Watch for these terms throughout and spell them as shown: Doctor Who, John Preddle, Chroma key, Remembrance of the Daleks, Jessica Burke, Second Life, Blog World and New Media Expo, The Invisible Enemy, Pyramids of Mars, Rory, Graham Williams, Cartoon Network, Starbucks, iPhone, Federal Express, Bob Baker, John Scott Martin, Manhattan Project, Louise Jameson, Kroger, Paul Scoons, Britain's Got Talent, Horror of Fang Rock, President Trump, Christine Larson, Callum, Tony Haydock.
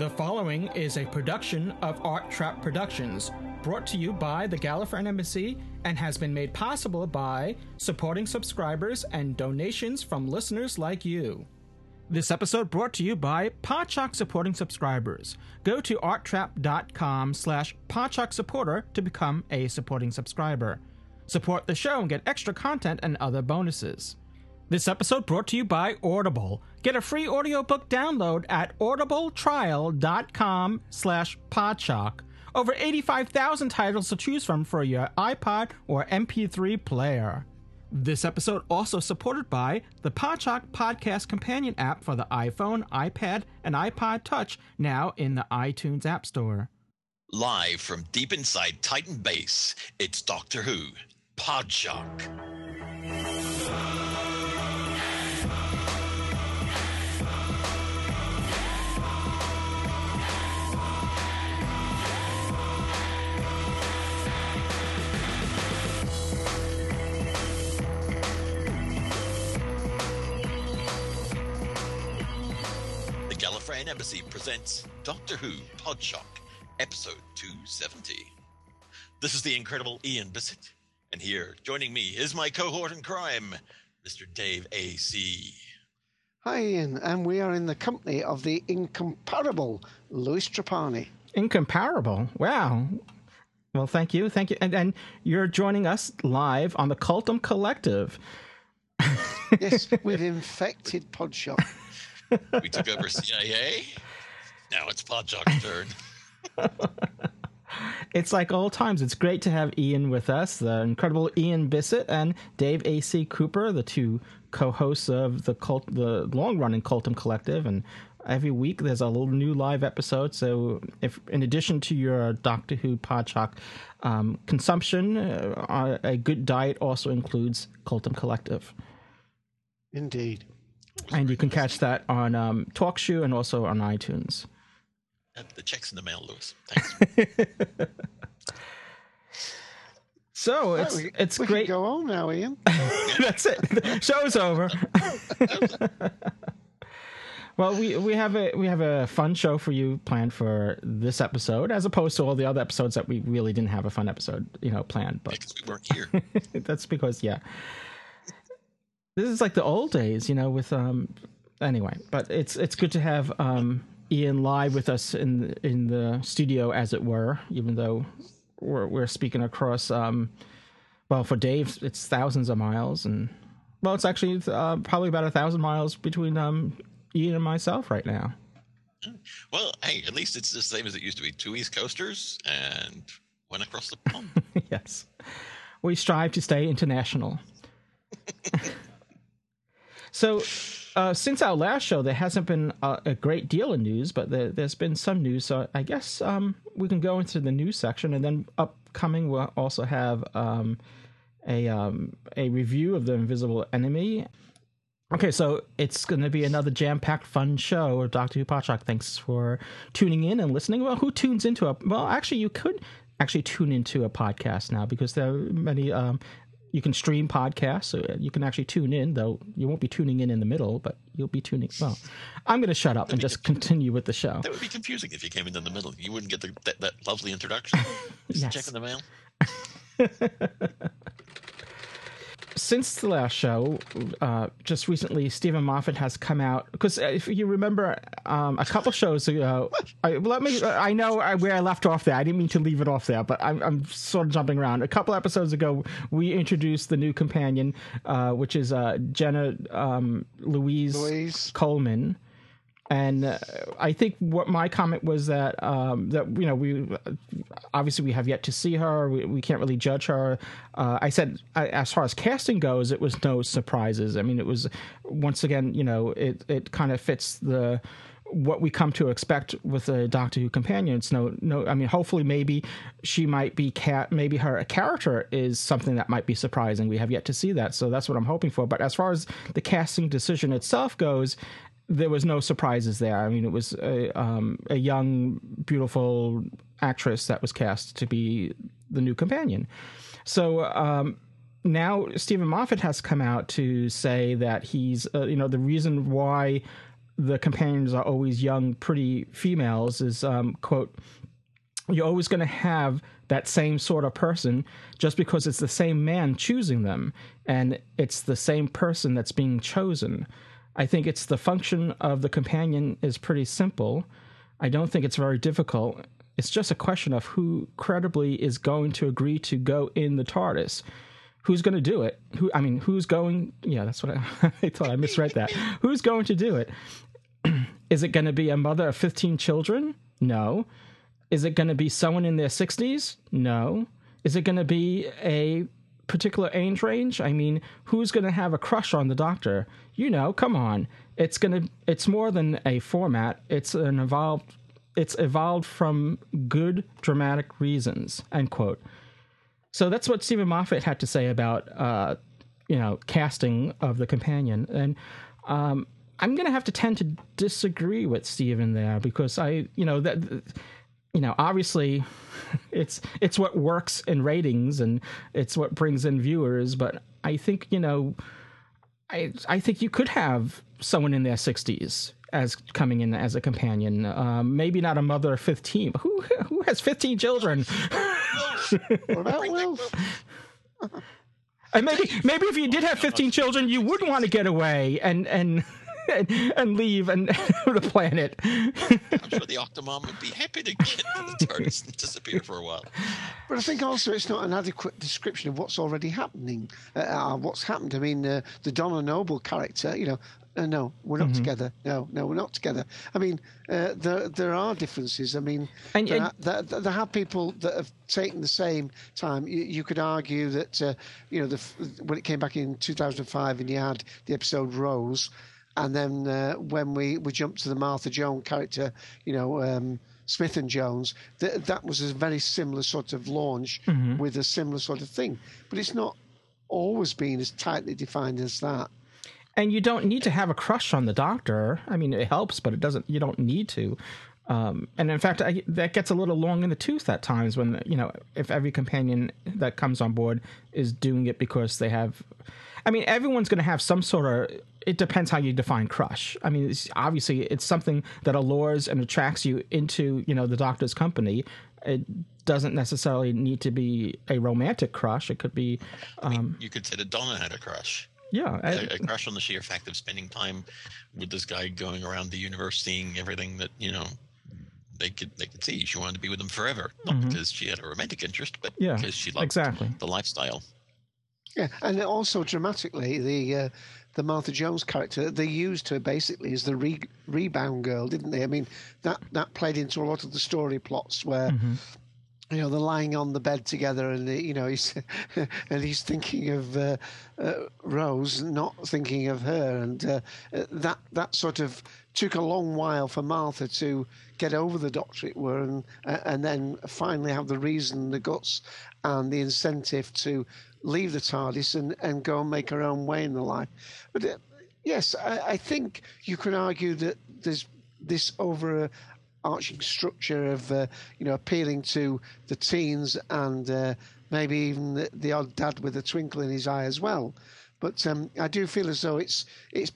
The following is a production of Art Trap Productions, brought to you by the Gallifreyan Embassy and has been made possible by supporting subscribers and donations from listeners like you. This episode brought to you by Podshock supporting subscribers. Go to arttrap.com/Podshock supporter to become a supporting subscriber. Support the show and get extra content and other bonuses. This episode brought to you by Audible. Get a free audiobook download at audibletrial.com/Podshock. Over 85,000 titles to choose from for your iPod or MP3 player. This episode also supported by the Podshock Podcast Companion app for the iPhone, iPad, and iPod Touch, now in the iTunes App Store. Live from deep inside Titan Base, it's Doctor Who, Podshock. Gallifreyan Embassy presents Doctor Who Podshock, episode 270. This is the incredible Ian Bissett, and here, joining me, is my cohort in crime, Mr. Dave AC. Hi, Ian, and we are in the company of the incomparable Louis Trapani. Incomparable? Wow. Well, thank you, thank you. And you're joining us live on the Cultdom Collective. Yes, we've infected Podshock. We took over CIA. Now it's Podshock's turn. It's like old times. It's great to have Ian with us, the incredible Ian Bissett and Dave AC Cooper, the two co-hosts of the long-running Cultdom Collective. And every week there's a little new live episode. So, if in addition to your Doctor Who Podshock consumption, a good diet also includes Cultdom Collective. Indeed. And you can catch that on TalkShoe and also on iTunes. The check's in the mail, Louis. Thanks. So it's great. We can go home now, Ian. That's it. The show's over. Well, we have a fun show for you planned for this episode, as opposed to all the other episodes that we really didn't have a fun episode, planned. But because we weren't here. That's because, yeah. This is like the old days, with, anyway, but it's good to have Ian live with us in the studio, as it were, even though we're speaking across, well, for Dave, it's thousands of miles, and, well, it's actually probably about 1,000 miles between Ian and myself right now. Well, hey, at least it's the same as it used to be, two East Coasters and one across the pond. Yes. We strive to stay international. So, since our last show, there hasn't been a great deal of news, but there's been some news. So I guess we can go into the news section, and then upcoming we'll also have a review of The Invisible Enemy. Okay, so it's going to be another jam-packed, fun show of Doctor Who Podshock. Thanks for tuning in and listening. Well, who tunes into a... Well, actually, you could actually tune into a podcast now, because there are many... You can stream podcasts, so you can actually tune in, though you won't be tuning in the middle, but you'll be tuning. Well, I'm going to shut up and just continue with the show. That would be confusing if you came in the middle. You wouldn't get that lovely introduction. Yes. Check in the mail. Since the last show, just recently, Stephen Moffat has come out, because if you remember a couple shows ago, where I left off there. I didn't mean to leave it off there, but I'm sort of jumping around. A couple episodes ago, we introduced the new companion, which is Jenna Louise Coleman. And I think what my comment was that we obviously we have yet to see her. We can't really judge her. I said as far as casting goes, it was no surprises. I mean, it was once again, it kind of fits what we come to expect with a Doctor Who companion. It's no. I mean, hopefully, maybe she might be maybe her character is something that might be surprising. We have yet to see that, so that's what I'm hoping for. But as far as the casting decision itself goes, there was no surprises there. I mean, it was a young, beautiful actress that was cast to be the new companion. So now Stephen Moffat has come out to say that he's, the reason why the companions are always young, pretty females is, quote, "You're always going to have that same sort of person just because it's the same man choosing them, and it's the same person that's being chosen. I think it's the function of the companion is pretty simple. I don't think it's very difficult. It's just a question of who credibly is going to agree to go in the TARDIS. Who's going to do it? Yeah, that's what I thought. I misread that. Who's going to do it? Is it going to be a mother of 15 children? No. Is it going to be someone in their 60s? No. Is it going to be a particular age range? I mean, who's going to have a crush on the Doctor? You know, come on. It's more than a format. It's evolved from good dramatic reasons," end quote. So that's what Stephen Moffat had to say about, casting of the companion. And I'm going to have to tend to disagree with Stephen there because obviously it's what works in ratings and it's what brings in viewers. But I think, I think you could have someone in their 60s as coming in as a companion. Maybe not a mother of 15. But who has 15 children? And maybe if you did have 15 children, you would want to get away and leave and the planet. I'm sure the Octomom would be happy to get to the TARDIS and disappear for a while. But I think also it's not an adequate description of what's already happening. What's happened? I mean, the Donna Noble character, no, we're not together. No, we're not together. I mean, there are differences. I mean, there have people that have taken the same time. You could argue that, when it came back in 2005 and you had the episode Rose, and then when we jumped to the Martha Jones character, Smith and Jones, that was a very similar sort of launch with a similar sort of thing. But it's not always been as tightly defined as that. And you don't need to have a crush on the Doctor. I mean, it helps, but it doesn't. You don't need to. And in fact, that gets a little long in the tooth at times when, if every companion that comes on board is doing it because they have... I mean, everyone's going to have some sort of... It depends how you define crush. I mean, it's something that allures and attracts you into, the Doctor's company. It doesn't necessarily need to be a romantic crush. It could be... you could say that Donna had a crush. Yeah, a crush on the sheer fact of spending time with this guy going around the universe, seeing everything that they could see. She wanted to be with him forever, not because she had a romantic interest, but because she liked the lifestyle. Yeah, and also dramatically, the Martha Jones character, they used her basically as the rebound girl, didn't they? I mean, that played into a lot of the story plots where. They're lying on the bed together, and he's thinking of Rose, not thinking of her, and that sort of took a long while for Martha to get over the Doctor, it were, and then finally have the reason, the guts, and the incentive to leave the TARDIS and go and make her own way in the life. But yes, I think you could argue that there's this over. Arching structure of appealing to the teens and maybe even the odd dad with a twinkle in his eye as well, but I do feel as though it's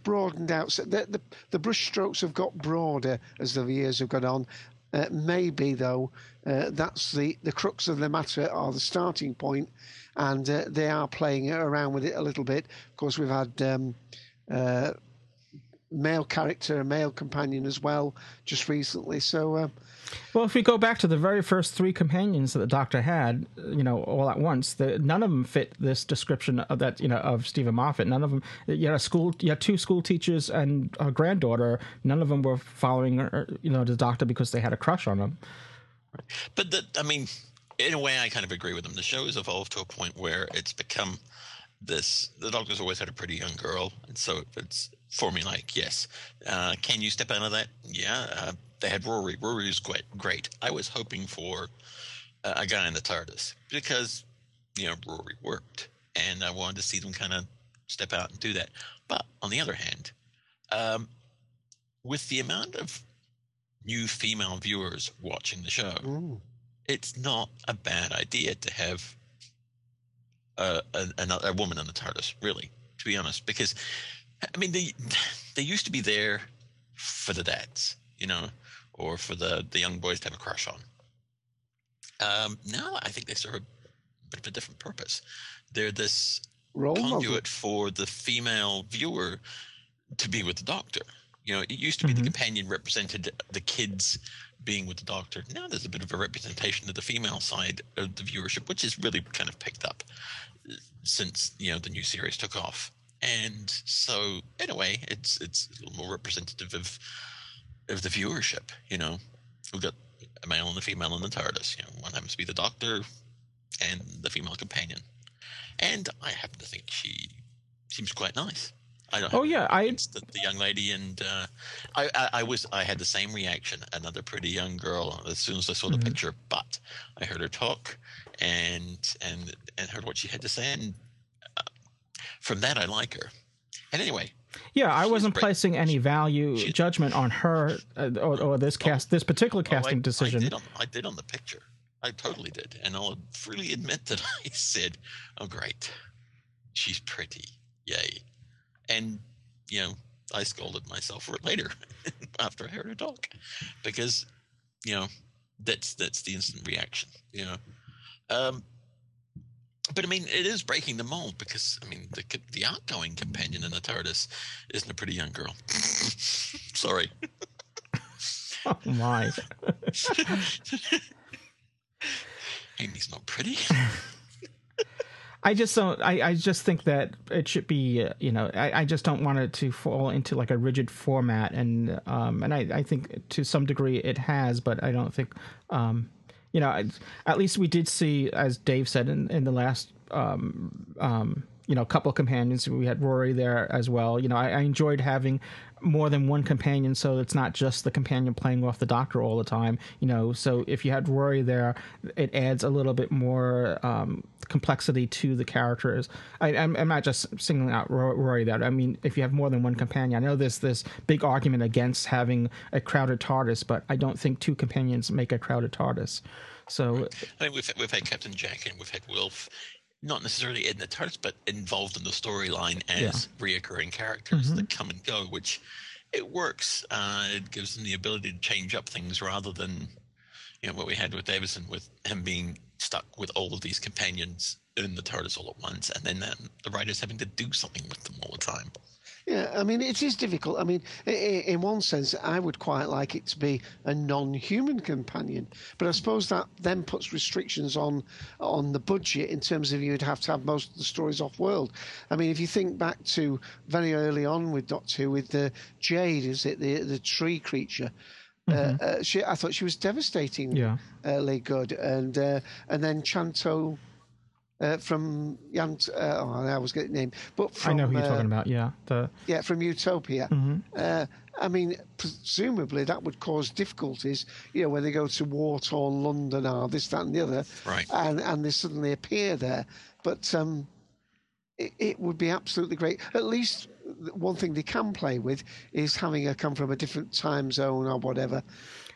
broadened out. So the brushstrokes have got broader as the years have gone on. Maybe though, that's the crux of the matter, or the starting point, and they are playing around with it a little bit. Of course, we've had. Male character, a male companion as well, just recently. So, well, if we go back to the very first three companions that the Doctor had, all at once, none of them fit this description of that, of Stephen Moffat. None of them. You had two school teachers and a granddaughter. None of them were following, the Doctor because they had a crush on him. But in a way, I kind of agree with him. The show has evolved to a point where it's become this. The Doctor's always had a pretty young girl, and so it's. Formulaic, yes. Can you step out of that? Yeah. They had Rory. Rory is great. I was hoping for a guy in the TARDIS because, Rory worked. And I wanted to see them kind of step out and do that. But on the other hand, with the amount of new female viewers watching the show, it's not a bad idea to have a woman in the TARDIS, really, to be honest, because... I mean, they used to be there for the dads, you know, or for the young boys to have a crush on. Now I think they serve a bit of a different purpose. They're this conduit for the female viewer to be with the doctor. You know, it used to be the companion represented the kids being with the doctor. Now there's a bit of a representation of the female side of the viewership, which is really kind of picked up since, you know, the new series took off. And so, in a way, it's a little more representative of the viewership, you know. We've got a male and a female in the TARDIS. You know, one happens to be the doctor and the female companion. And I happen to think she seems quite nice. I don't the young lady, and I had the same reaction. Another pretty young girl as soon as I saw the picture, but I heard her talk and heard what she had to say, and from that I like her. And anyway, yeah, I wasn't placing any judgment on her or this particular casting decision. I did on the picture. I totally did, and I'll freely admit that I said, "Oh, great, she's pretty, yay." And, you know, I scolded myself for it later after I heard her talk, because, you know, that's the instant reaction, you know. But, I mean, it is breaking the mold because, I mean, the outgoing companion in the TARDIS isn't a pretty young girl. Sorry. Oh, my. Amy's not pretty. I just don't. I just think that it should be. You know, I just don't want it to fall into like a rigid format, and I think to some degree it has, but I don't think. You know, at least we did see, as Dave said in the last. You know, couple of companions. We had Rory there as well. You know, I enjoyed having more than one companion, so it's not just the companion playing off the doctor all the time. You know, so if you had Rory there, it adds a little bit more complexity to the characters. I'm not just singling out Rory there. I mean, if you have more than one companion, I know there's this big argument against having a crowded TARDIS, but I don't think two companions make a crowded TARDIS. So I mean, we've had Captain Jack and we've had Wilf. Not necessarily in the TARDIS, but involved in the storyline as reoccurring characters that come and go, which it works. It gives them the ability to change up things rather than, you know, what we had with Davison, with him being stuck with all of these companions in the TARDIS all at once, and then the writers having to do something with them all the time. Yeah, I mean, it is difficult. I mean, in one sense, I would quite like it to be a non-human companion. But I suppose that then puts restrictions on the budget in terms of you'd have to have most of the stories off-world. I mean, if you think back to very early on with Doctor Who, with the Jade, is it, the tree creature? I thought she was devastatingly good. And then Chanto... from I was getting named, but from, I know who you're talking about. Yeah, from Utopia. I mean, presumably that would cause difficulties. You know, when they go to war-torn London, or this, that, and the other, right? And they suddenly appear there. But it would be absolutely great. At least one thing they can play with is having her come from a different time zone or whatever.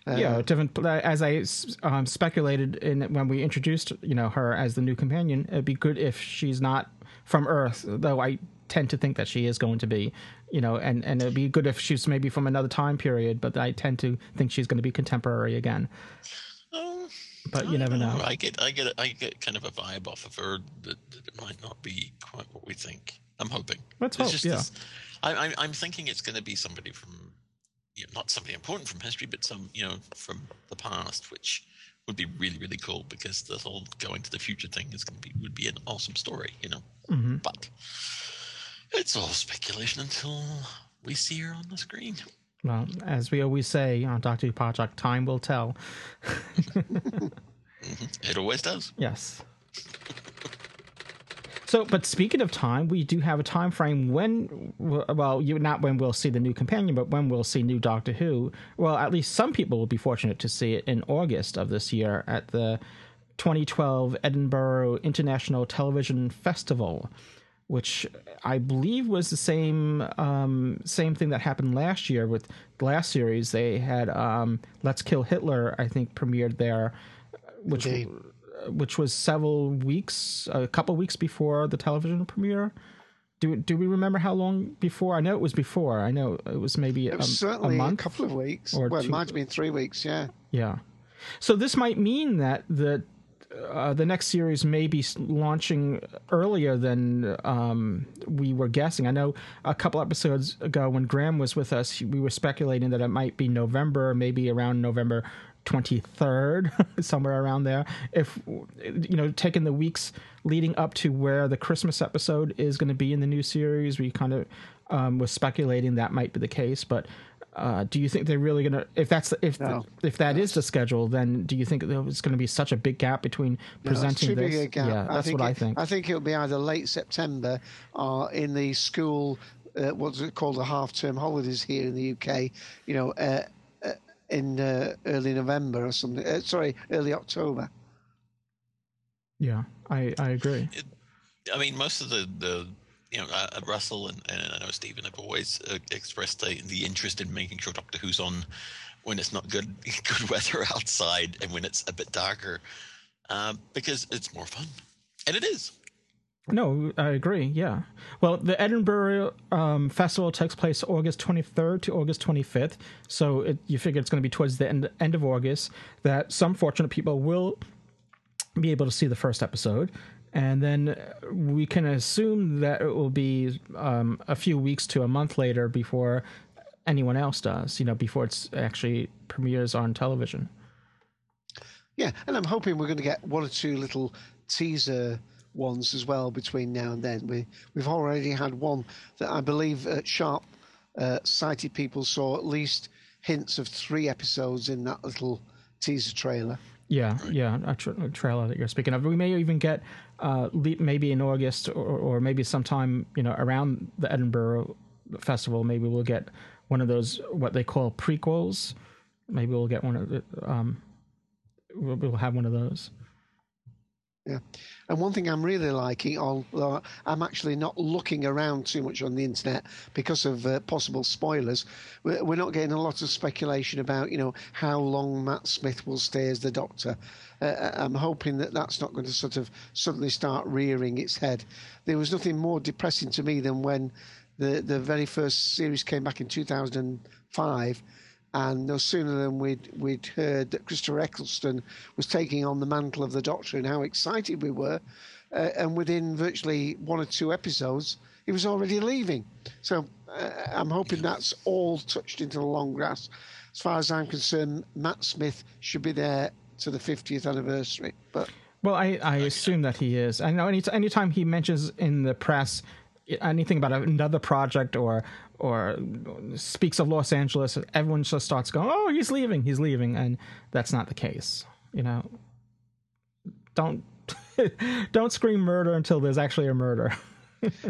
Different. As I speculated when we introduced, you know, her as the new companion, it'd be good if she's not from Earth, though I tend to think that she is going to be, you know, and it'd be good if she's maybe from another time period, but I tend to think she's going to be contemporary again. But you never know. I get kind of a vibe off of her that it might not be quite what we think. I'm hoping. Let's hope. I'm thinking it's going to be somebody from. You know, not something important from history, but some, you know, from the past, which would be really, really cool because the whole going to the future thing is going to be would be an awesome story, you know. But it's all speculation until we see her on the screen. Well, as we always say on Doctor Who Podshock, time will tell. It always does. Yes. So, but speaking of time, we do have a time frame when, well, not when we'll see the new companion, but when we'll see new Doctor Who. Well, at least some people will be fortunate to see it in August of this year at the 2012 Edinburgh International Television Festival, which I believe was the same thing that happened last year with the last series. They had Let's Kill Hitler, I think, premiered there, which was a couple weeks before the television premiere. Do we remember how long before? I know it was before. I know it was maybe it was certainly a month, a couple of weeks. Or well, it might have been 3 weeks. Yeah. Yeah. So this might mean that the next series may be launching earlier than we were guessing. I know a couple episodes ago when Graham was with us, we were speculating that it might be November, maybe around November 23rd, somewhere around there. If, you know, taking the weeks leading up to where the Christmas episode is going to be in the new series, we kind of was speculating that might be the case, but... do you think they're really going to, if that is the schedule, then do you think there's going to be such a big gap between presenting this? No, it's too big a gap. Yeah, that's what I think. I think it'll be either late September or in the school, what's it called, the half-term holidays here in the UK, you know, in early November or something. Sorry, early October. Yeah, I agree. I mean, most of the you know, Russell and I know Stephen have always expressed the interest in making sure Doctor Who's on when it's not good weather outside and when it's a bit darker, because it's more fun, and it is. No, I agree. Yeah. Well, the Edinburgh Festival takes place August 23rd to August 25th, so you figure it's going to be towards the end of August that some fortunate people will be able to see the first episode. And then we can assume that it will be a few weeks to a month later before anyone else does, you know, before it's actually premieres on television. Yeah, and I'm hoping we're going to get one or two little teaser ones as well between now and then. We've already had one that I believe sharp-sighted people saw at least hints of 3 episodes in that little teaser trailer. Yeah, yeah, a trailer that you're speaking of. We may even get maybe in August or maybe sometime, you know, around the Edinburgh Festival. Maybe we'll get one of those what they call prequels. Maybe we'll get one of the, we'll have one of those. Yeah, and one thing I'm really liking, although I'm actually not looking around too much on the internet because of possible spoilers, we're not getting a lot of speculation about, you know, how long Matt Smith will stay as the Doctor. I'm hoping that that's not going to sort of suddenly start rearing its head. There was nothing more depressing to me than when the very first series came back in 2005. And no sooner than we'd heard that Christopher Eccleston was taking on the mantle of the Doctor and how excited we were. And within virtually 1 or 2 episodes, he was already leaving. So I'm hoping that's all touched into the long grass. As far as I'm concerned, Matt Smith should be there to the 50th anniversary. But well, I assume that he is. I know anytime he mentions in the press anything about another project or speaks of Los Angeles, everyone just starts going, oh, he's leaving, and that's not the case. You know, don't scream murder until there's actually a murder.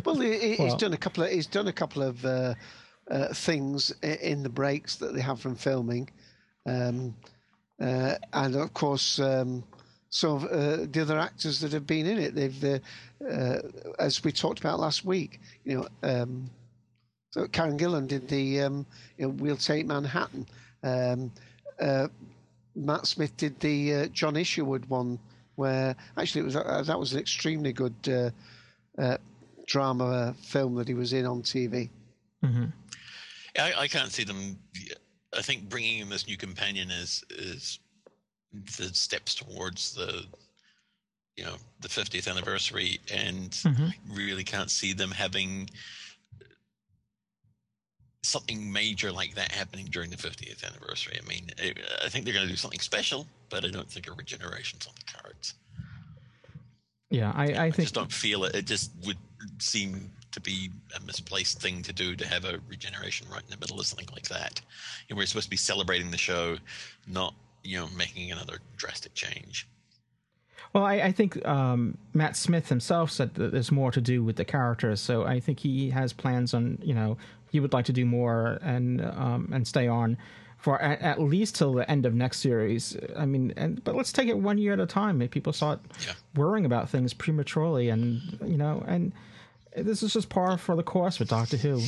Well, he's done a couple of things in the breaks that they have from filming, and of course. The other actors that have been in it, they've, as we talked about last week, you know, so Karen Gillan did the, you know, We'll Take Manhattan. Matt Smith did the John Isherwood one, where actually that was an extremely good drama film that he was in on TV. Mm-hmm. I can't see them. I think bringing him as new companion is the steps towards the 50th anniversary, and I really can't see them having something major like that happening during the 50th anniversary. I mean, I think they're going to do something special, but I don't think a regeneration's on the cards. Yeah, I think just don't feel it. It just would seem to be a misplaced thing to do, to have a regeneration right in the middle of something like that. You know, we're supposed to be celebrating the show, not, you know, making another drastic change. Well, I think Matt Smith himself said that there's more to do with the character, so I think he has plans on, you know, he would like to do more and stay on for at least till the end of next series. I mean, but let's take it 1 year at a time. If people start worrying about things prematurely, and, you know, and this is just par for the course with Doctor Who.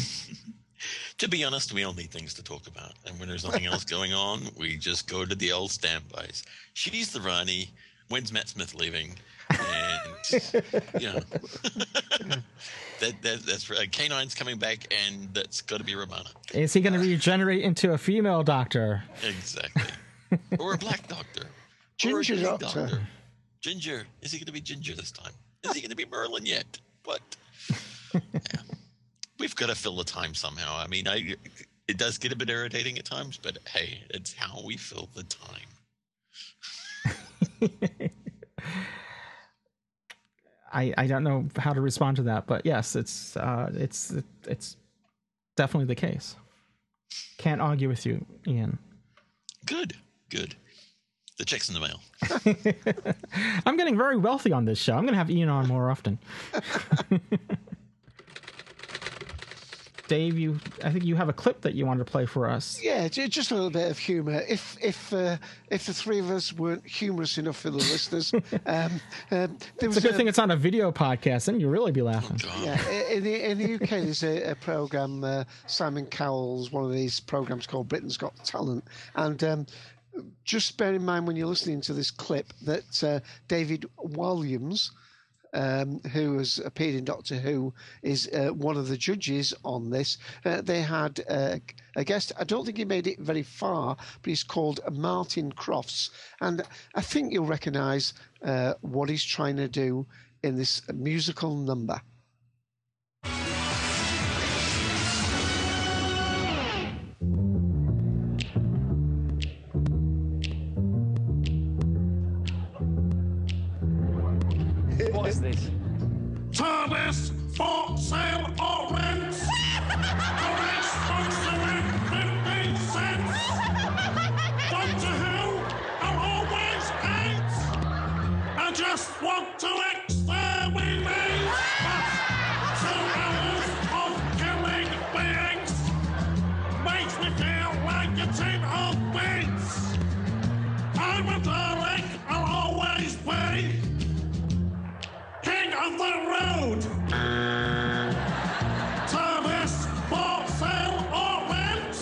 To be honest, we all need things to talk about. And when there's nothing else going on, we just go to the old standbys. She's the Rani. When's Matt Smith leaving? And That's right. K-9's coming back, and that's got to be Romana. Is he going to regenerate into a female doctor? Exactly. Or a black doctor. Ginger doctor. Ginger. Is he going to be Ginger this time? Is he going to be Merlin yet? What? Yeah. We've got to fill the time somehow. I mean, it does get a bit irritating at times, but hey, it's how we fill the time. I don't know how to respond to that, but yes, it's definitely the case. Can't argue with you, Ian. Good. The check's in the mail. I'm getting very wealthy on this show. I'm going to have Ian on more often. Dave, I think you have a clip that you want to play for us. Yeah, just a little bit of humor. If the three of us weren't humorous enough for the listeners, it's a good thing it's on a video podcast, and you'll really be laughing. Oh, yeah, in the UK, there's a program. Simon Cowell's one of these programs called Britain's Got Talent, and just bear in mind when you're listening to this clip that David Walliams, who has appeared in Doctor Who, is one of the judges on this. They had a guest. I don't think he made it very far, but he's called Martin Crofts. And I think you'll recognise what he's trying to do in this musical number. This. Tardis for sale or rent. Tardis costs around 15 cents. Doctor Who are always eight. I just want to X their wee names. But 2 hours of killing beings makes me feel like a tin of beans. I'm a Dalek, I'll always be on the road. Thomas, for sale or rent.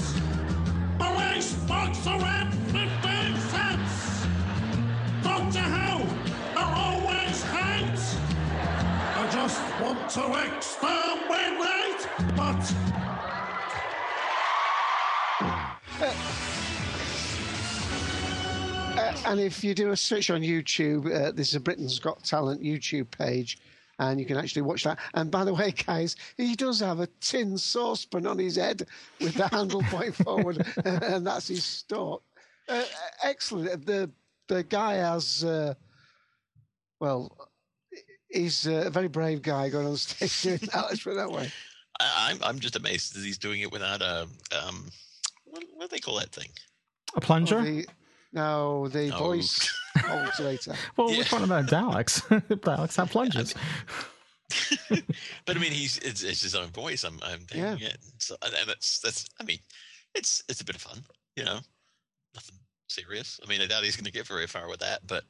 Police box around 15 cents. Doctor Who, are always hate. I just want to exterminate, but... and if you do a search on YouTube, this is a Britain's Got Talent YouTube page. And you can actually watch that. And by the way, guys, he does have a tin saucepan on his head with the handle pointing forward, and that's his stalk. Excellent. The guy has, he's a very brave guy going on stage doing that. Let's put it that way. I'm just amazed that he's doing it without a what do they call that thing? A plunger. No, voice alterator. Well, yeah. Which one of the Daleks? Daleks have plungers. I mean, but I mean, it's his own voice. I'm thinking it. So that's. I mean, it's a bit of fun, Nothing serious. I mean, I doubt he's going to get very far with that. But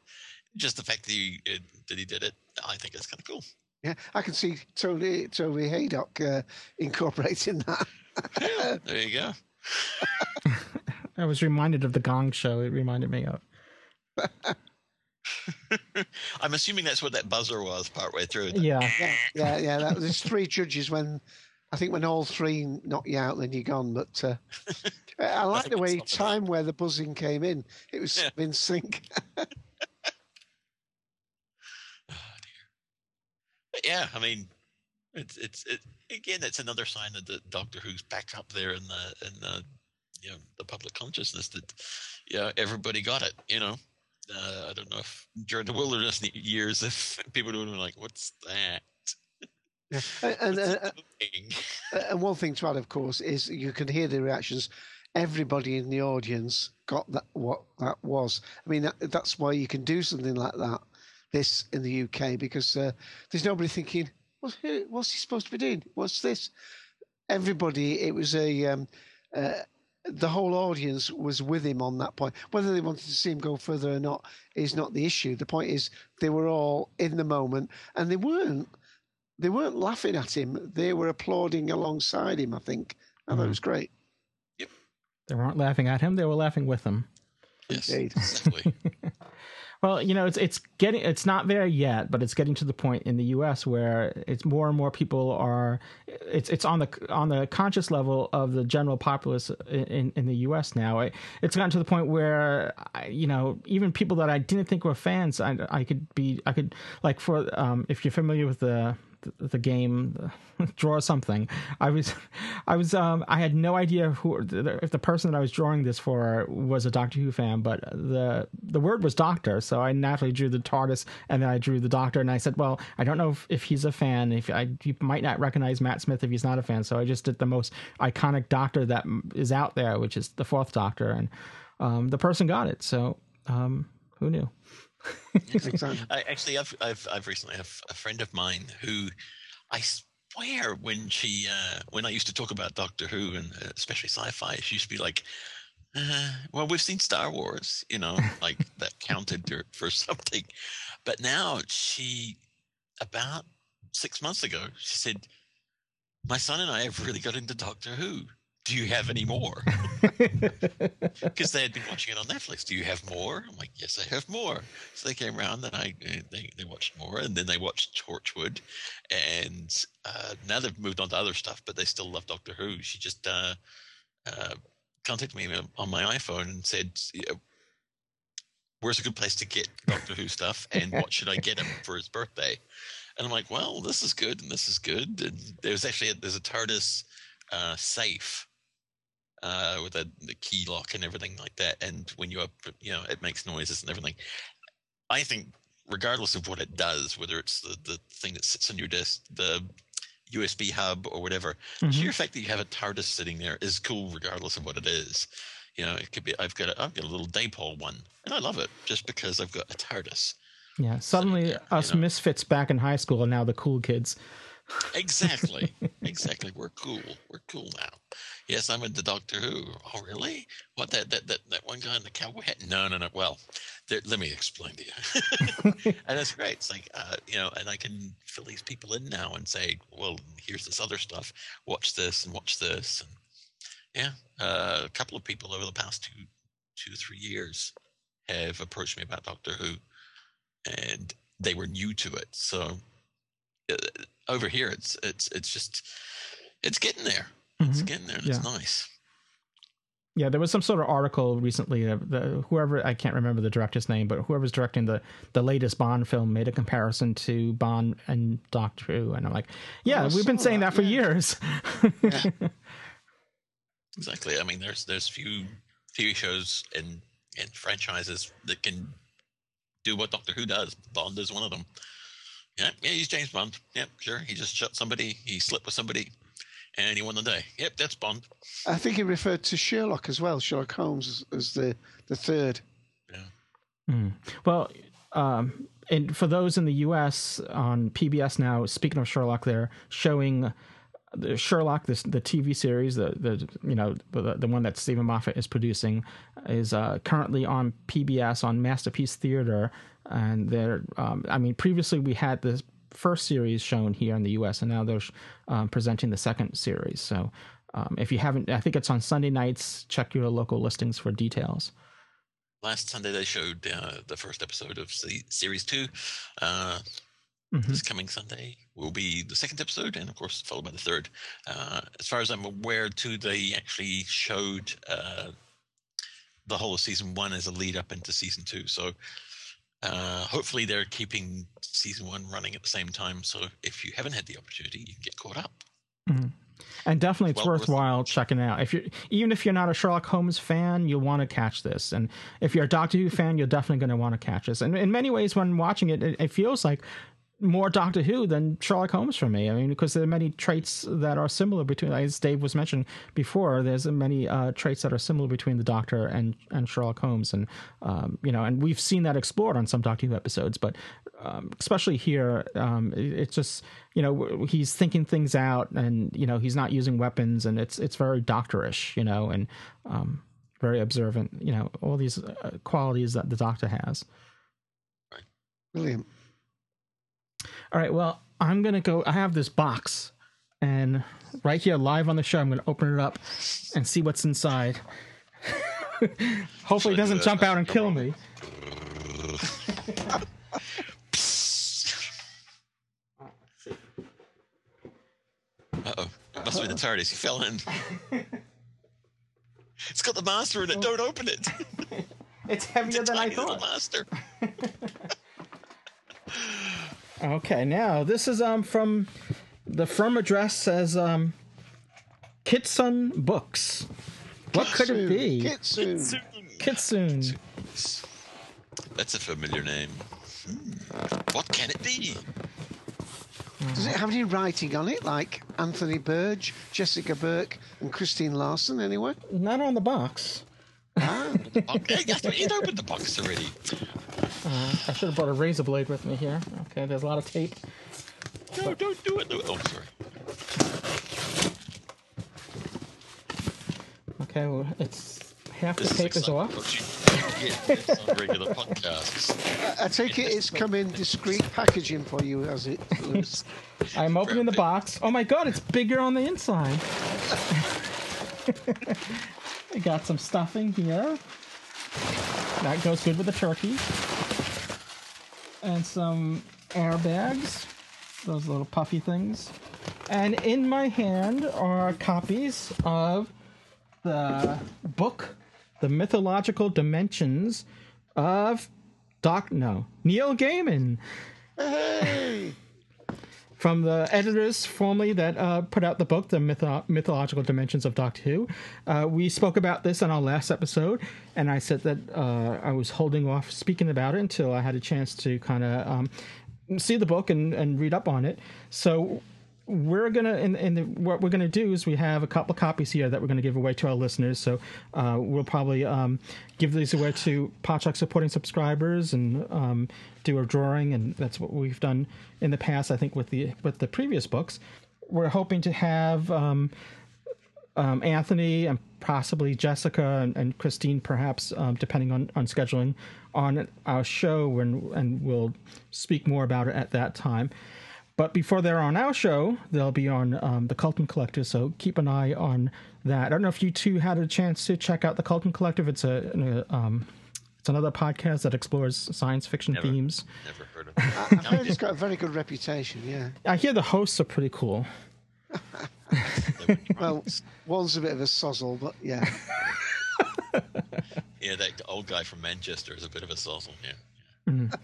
just the fact that he did it, I think that's kind of cool. Yeah, I can see Tony Haydock incorporating that. Yeah, there you go. I was reminded of the Gong Show. It reminded me of. I'm assuming that's what that buzzer was partway through. Yeah. That was three judges when all three knock you out, then you're gone. But I like the way time where the buzzing came in. It was in sync. Oh dear. But yeah, I mean, it's again. That's another sign that the Doctor Who's back up there in the. The public consciousness that, everybody got it, I don't know if during the wilderness years, if people would have been like, what's that? Yeah. And one thing to add, of course, is you can hear the reactions. Everybody in the audience got that, what that was. I mean, that's why you can do something like that, this in the UK, because there's nobody thinking, what's he supposed to be doing? What's this? Everybody, it was the whole audience was with him on that point. Whether they wanted to see him go further or not is not the issue. The point is they were all in the moment, and they weren't laughing at him. They were applauding alongside him, I think. I thought it was great. Yep. They weren't laughing at him. They were laughing with him. Yes, indeed. Exactly. Well, you know, it's not there yet, but it's getting to the point in the U.S. where it's more and more people are. It's on the conscious level of the general populace in the U.S. now. It's gotten to the point where even people that I didn't think were fans, I could like for if you're familiar with the game, draw something. I had no idea if the person that I was drawing this for was a Doctor Who fan, but the word was doctor, so I naturally drew the TARDIS, and then I drew the doctor, and I said, well, I don't know if he's a fan. You might not recognize Matt Smith if he's not a fan, so I just did the most iconic doctor that is out there, which is the Fourth Doctor, and the person got it, so who knew? Actually, I've recently have a friend of mine who I swear when I used to talk about Doctor Who and especially sci-fi, she used to be like, "Well, we've seen Star Wars, like that counted for something." But now she, about 6 months ago, she said, "My son and I have really got into Doctor Who. Do you have any more?" Because they had been watching it on Netflix. Do you have more? I'm like, yes, I have more. So they came around, and they watched more, and then they watched Torchwood, and now they've moved on to other stuff, but they still love Doctor Who. She just contacted me on my iPhone and said, "Where's a good place to get Doctor Who stuff, and what should I get him for his birthday?" And I'm like, well, this is good, and this is good. And there's a TARDIS safe. With the key lock and everything like that, and when you it makes noises and everything. I think regardless of what it does, whether it's the thing that sits on your desk, the USB hub or whatever, the sheer fact that you have a TARDIS sitting there is cool regardless of what it is. It could be I've got a little daypole one, and I love it just because I've got a TARDIS. Yeah, suddenly there, us misfits back in high school are now the cool kids. Exactly. We're cool now. Yes, I'm into Doctor Who. Oh, really? What, that one guy in the cowboy hat? No. Well, let me explain to you. And it's great. It's like, and I can fill these people in now and say, well, here's this other stuff. Watch this and watch this. And yeah, a couple of people over the past two or three years have approached me about Doctor Who, and they were new to it. So over here, it's just it's getting there. It's getting there. And yeah. It's nice. Yeah, there was some sort of article recently. Whoever, I can't remember the director's name, but whoever's directing the latest Bond film made a comparison to Bond and Doctor Who, and I'm like, yeah, we've been saying that for years. Yeah. Exactly. I mean, there's few TV shows and franchises that can do what Doctor Who does. Bond is one of them. Yeah, he's James Bond. Yep, sure. He just shot somebody. He slept with somebody. And he won the day. Yep, that's Bond. I think he referred to Sherlock as well, Sherlock Holmes, as the third. Yeah. Mm. Well, and for those in the U.S. on PBS now, speaking of Sherlock, they're showing Sherlock, the TV series, the one that Stephen Moffat is producing, is currently on PBS on Masterpiece Theater, and they're. I mean, previously we had this first series shown here in the U.S., and now they're presenting the second series. So if you haven't, I think it's on Sunday nights. Check your local listings for details. Last Sunday they showed the first episode of Series 2. This coming Sunday will be the second episode, and of course followed by the third. As far as I'm aware, too, they actually showed the whole of Season 1 as a lead-up into Season 2. So hopefully they're keeping Season 1 running at the same time, so if you haven't had the opportunity, you can get caught up. Mm-hmm. And definitely it's worthwhile checking out. Even if you're not a Sherlock Holmes fan, you'll want to catch this. And if you're a Doctor Who fan, you're definitely going to want to catch this. And in many ways, when watching it, it feels like more Doctor Who than Sherlock Holmes for me. I mean, because there are many traits that are similar between, as Dave was mentioning before, there's many traits that are similar between the Doctor and Sherlock Holmes. And, and we've seen that explored on some Doctor Who episodes, but especially here, it's just, he's thinking things out and, he's not using weapons, and it's very doctorish, and very observant, all these qualities that the Doctor has. Brilliant. All right, well, I'm going to go. I have this box, and right here, live on the show, I'm going to open it up and see what's inside. Hopefully it doesn't jump out and kill me. Uh-oh. It must have been the TARDIS. He fell in. It's got the master in it. Don't open it. It's heavier than I thought. Master. Okay, now this is from the firm address says Kitsun Books. What could it be? Kitsun. Kitsun. That's a familiar name. What can it be? Does it have any writing on it, like Anthony Burge, Jessica Burke, and Christine Larson, anywhere? Not on the box. Ah, you'd opened the box already. I should have brought a razor blade with me here. Okay, there's a lot of tape. No, but... don't do it. No. Oh, sorry. Okay, well, it's half this the tape is off. On regular podcasts. I take it it's come in discreet packaging for you, has it? I'm opening the box. Oh my God, it's bigger on the inside. I got some stuffing here. That goes good with the turkey. And some airbags. Those little puffy things. And in my hand are copies of the book, The Mythological Dimensions of Neil Gaiman. Hey! From the editors formerly that put out the book, The Mythological Dimensions of Doctor Who. We spoke about this on our last episode, and I said that I was holding off speaking about it until I had a chance to kind of see the book and read up on it. So we're going to, what we're going to do is we have a couple of copies here that we're going to give away to our listeners. So we'll probably give these away to Podshock supporting subscribers and do a drawing. And that's what we've done in the past, I think, with the previous books. We're hoping to have Anthony and possibly Jessica and Christine, perhaps, depending on scheduling, on our show. And we'll speak more about it at that time. But before they're on our show, they'll be on the Cultdom Collective, so keep an eye on that. I don't know if you two had a chance to check out the Cultdom Collective. It's it's another podcast that explores science fiction themes. Never heard of it. I've heard it's got a very good reputation, yeah. I hear the hosts are pretty cool. Well, one's a bit of a sozzle, but yeah. Yeah, that old guy from Manchester is a bit of a sozzle, yeah. Mm-hmm.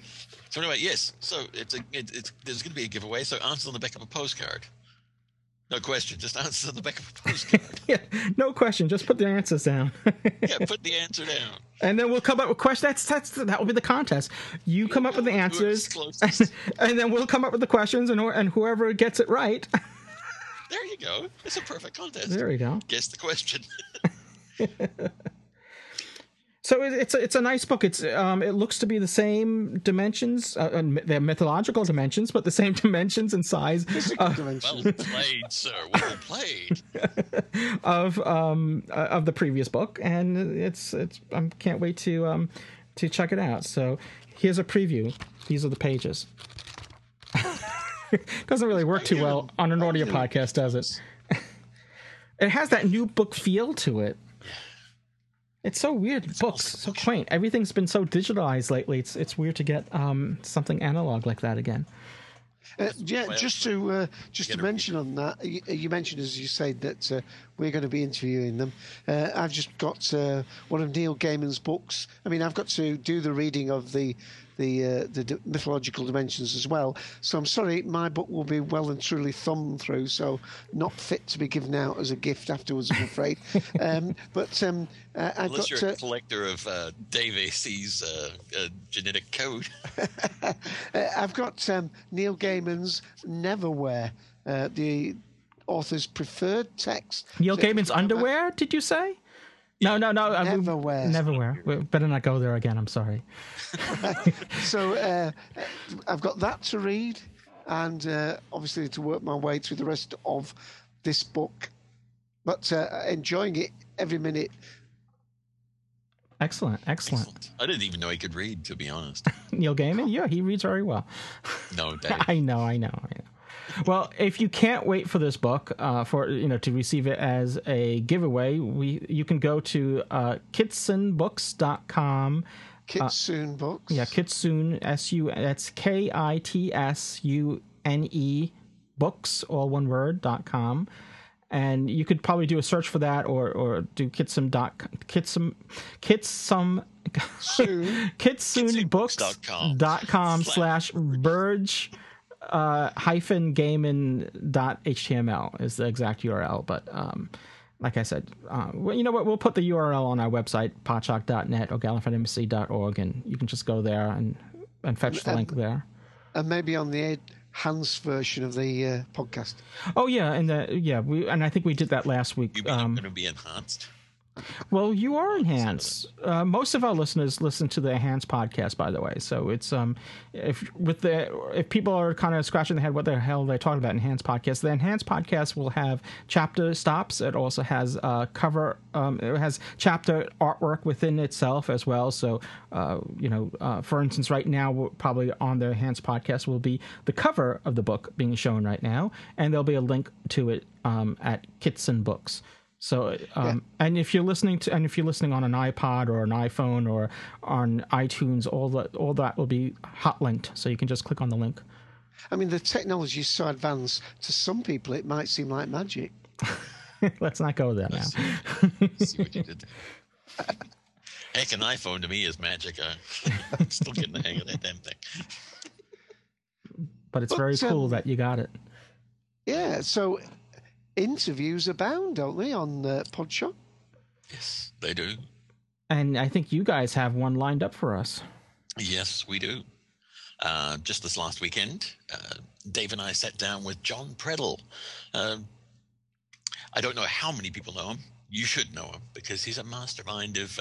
So anyway, yes. So there's going to be a giveaway. So answer on the back of a postcard. No question. Just answer on the back of a postcard. Yeah, no question. Just put the answers down. Yeah, put the answer down. And then we'll come up with questions. That will be the contest. You come up with the answers, and then we'll come up with the questions, and whoever gets it right. There you go. It's a perfect contest. There we go. Guess the question. So it's a nice book. It's it looks to be the same dimensions, they're mythological dimensions, but the same dimensions and size. Well played, sir. Well played. Of the previous book, and it's I can't wait to check it out. So here's a preview. These are the pages. Doesn't really work too well on an audio podcast, does it? It has that new book feel to it. It's so weird. Books, so quaint. Everything's been so digitalized lately. It's weird to get something analog like that again. Just to mention on that, you mentioned, as you said, that we're going to be interviewing them. I've just got one of Neil Gaiman's books. I mean, I've got to do the reading of the mythological dimensions as well. So I'm sorry, my book will be well and truly thumbed through, so not fit to be given out as a gift afterwards, I'm afraid. I've got a collector of Dave AC's genetic code. I've got Neil Gaiman's Neverwear, the author's preferred text. Neil Gaiman's underwear, did you say? No. Neverwear. We better not go there again. I'm sorry. So I've got that to read, and obviously to work my way through the rest of this book, but enjoying it every minute. Excellent. I didn't even know he could read, to be honest. Neil Gaiman? Yeah, he reads very well. No, Dave. I know. Well, if you can't wait for this book, to receive it as a giveaway, you can go to kitsunbooks.com Kitsun Books. Yeah, Kitsun, that's Kitsun Books, all one word, .com. And you could probably do a search for that, or do kitsunbooks.com/burge -gaiman.html is the exact URL. But like I said, well, you know what? We'll put the URL on our website, podshock.net or gallifreyanembassy.org, and you can just go there and fetch the link there. And maybe on the Hans version of the podcast. Oh yeah, and I think we did that last week. You mean I'm going to be enhanced? Well, you are enhanced. Most of our listeners listen to the Enhanced podcast, by the way. So it's if people are kind of scratching their head what the hell they're talking about Enhanced podcast, the Enhanced podcast will have chapter stops. It also has cover. It has chapter artwork within itself as well. So for instance, right now we're probably on the Enhanced podcast will be the cover of the book being shown right now, and there'll be a link to it at Kitsun Books. So, and if you're listening to, and if you're listening on an iPod or an iPhone or on iTunes, all that will be hot linked. So you can just click on the link. I mean, the technology is so advanced. To some people, it might seem like magic. Let's not go there now. See what you did. Heck, an iPhone to me is magic. I'm still getting the hang of that damn thing. But it's very cool that you got it. Yeah. So. Interviews abound, don't they, on Podshock? Yes, they do. And I think you guys have one lined up for us. Yes, we do. Just this last weekend, Dave and I sat down with John Preddle. I don't know how many people know him. You should know him because he's a mastermind of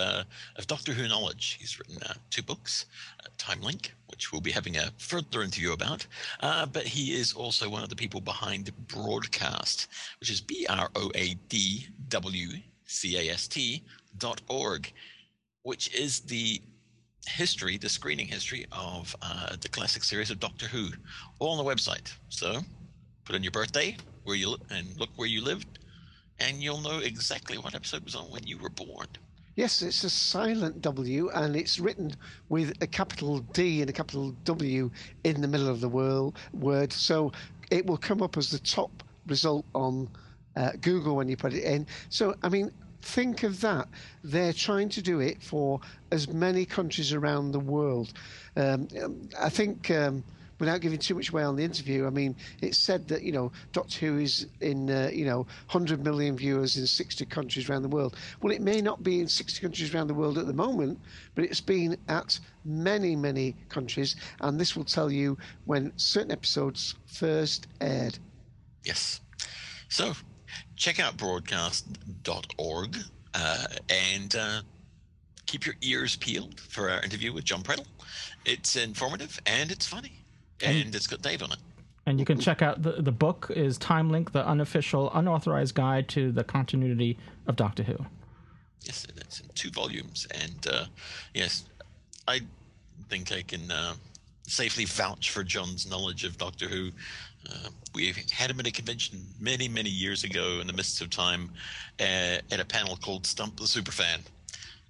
Doctor Who knowledge. He's written 2 books, Time Link, which we'll be having a further interview about. But he is also one of the people behind Broadcast, which is BROADWCAST.org, which is the screening history of the classic series of Doctor Who, all on the website. So put in your birthday and look where you lived, and you'll know exactly what episode was on when you were born. Yes, it's a silent W, and it's written with a capital D and a capital W in the middle of the word. So it will come up as the top result on Google when you put it in. So, I mean, think of that. They're trying to do it for as many countries around the world. I think... without giving too much away on the interview, I mean, it's said that, Doctor Who is in, 100 million viewers in 60 countries around the world. Well, it may not be in 60 countries around the world at the moment, but it's been at many, many countries, and this will tell you when certain episodes first aired. Yes. So, check out broadcast.org and... keep your ears peeled for our interview with John Preddle. It's informative and it's funny, and it's got Dave on it. And you can check out the book is Time Link: The Unofficial, Unauthorized Guide to the Continuity of Doctor Who. Yes, it's in 2 volumes, and yes, I think I can safely vouch for John's knowledge of Doctor Who. We had him at a convention many, many years ago in the mists of time at a panel called Stump the Superfan.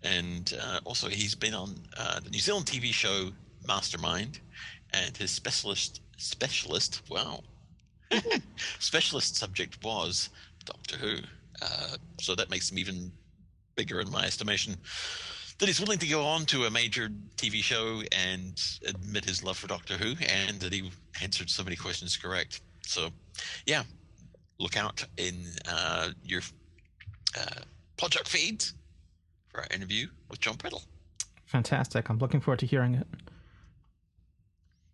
And also he's been on the New Zealand TV show Mastermind, and his specialist subject was Doctor Who. So that makes him even bigger in my estimation, that he's willing to go on to a major TV show and admit his love for Doctor Who, and that he answered so many questions correct. So, yeah, look out in your Podshock feeds. Our interview with John Preddle. Fantastic. I'm looking forward to hearing it.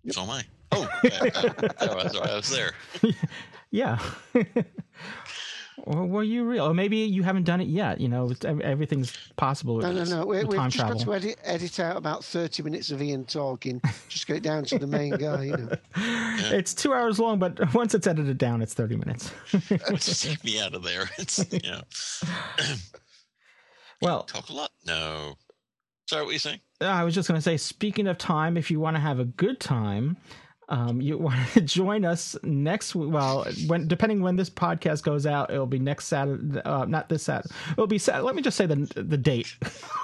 Yep. So am I. Oh, sorry, I was there. Yeah. Well, were you real? Or maybe you haven't done it yet. Everything's possible. No. We've just got to edit out about 30 minutes of Ian talking. Just get it down to the main guy. Yeah. It's 2 hours long, but once it's edited down, it's 30 minutes. Just take me out of there. Well, talk a lot. No. Sorry, what were you saying? I was just going to say, speaking of time, if you want to have a good time, you want to join us next, well, when, depending when this podcast goes out, it'll be next Saturday, not this Saturday. It'll be Saturday. Let me just say the date.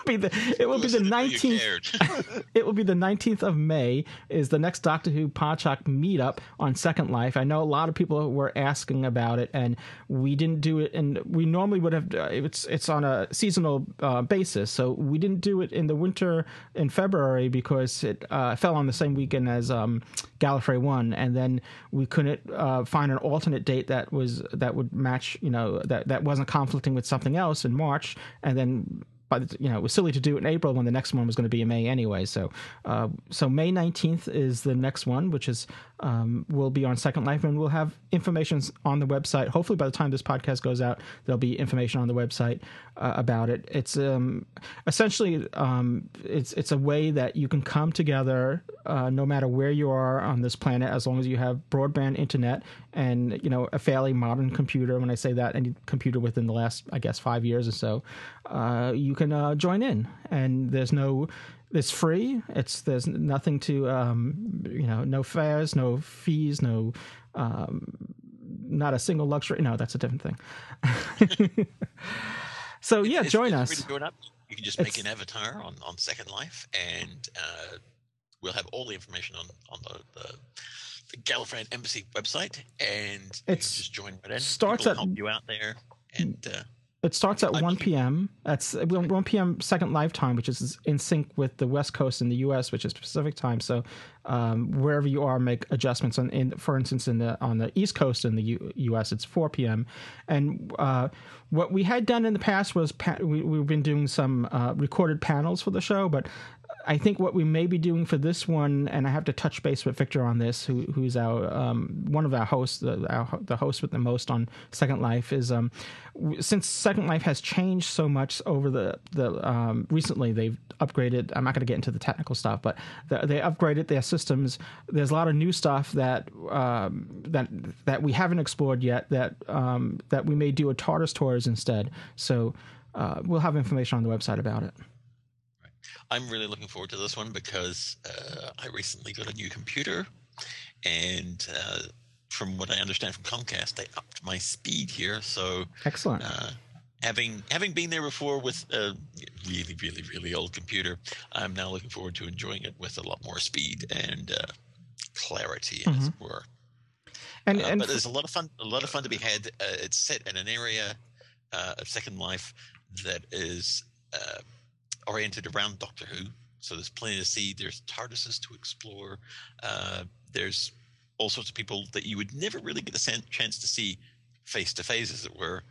It will be the 19th. It will be the 19th of May is the next Doctor Who Podshock meetup on Second Life. I know a lot of people were asking about it, and we didn't do it. And we normally would have, it's on a seasonal basis. So we didn't do it in the winter in February because it fell on the same weekend as Gallifrey 1, and then we couldn't find an alternate date that would match, that wasn't conflicting with something else in March, and then it was silly to do it in April when the next one was going to be in May anyway. So May 19th is the next one, which is will be on Second Life, and we'll have information on the website. Hopefully, by the time this podcast goes out, there'll be information on the website about it. It's essentially it's a way that you can come together, no matter where you are on this planet, as long as you have broadband internet and a fairly modern computer. When I say that, any computer within the last, I guess, 5 years or so, you can join in, and it's free. There's nothing to no fares, no fees, no not a single luxury. No, that's a different thing. So yeah, join us. Free to join up. You can just make an avatar on Second Life, and we'll have all the information on the Gallifreyan Embassy website, and you can just join right in. Starts at, help you out there, and it starts at 1 p.m. That's 1 p.m. Second Life time, which is in sync with the West Coast in the U.S., which is Pacific time. So wherever you are, make adjustments. For instance, on the East Coast in the U.S., it's 4 p.m. And what we had done in the past was we've been doing some recorded panels for the show, but I think what we may be doing for this one, and I have to touch base with Victor on this, who's our one of our hosts, the host with the most on Second Life, is since Second Life has changed so much over the recently, they've upgraded. I'm not going to get into the technical stuff, but they upgraded their systems. There's a lot of new stuff that we haven't explored yet that we may do a TARDIS tours instead. So we'll have information on the website about it. I'm really looking forward to this one because I recently got a new computer, and from what I understand from Comcast, they upped my speed here. So excellent. Having been there before with a really, really, really old computer, I'm now looking forward to enjoying it with a lot more speed and clarity, as it were. And but there's a lot of fun to be had. It's set in an area of Second Life that is oriented around Doctor Who, so there's plenty to see. There's TARDISes to explore. There's all sorts of people that you would never really get a chance to see face to face, as it were.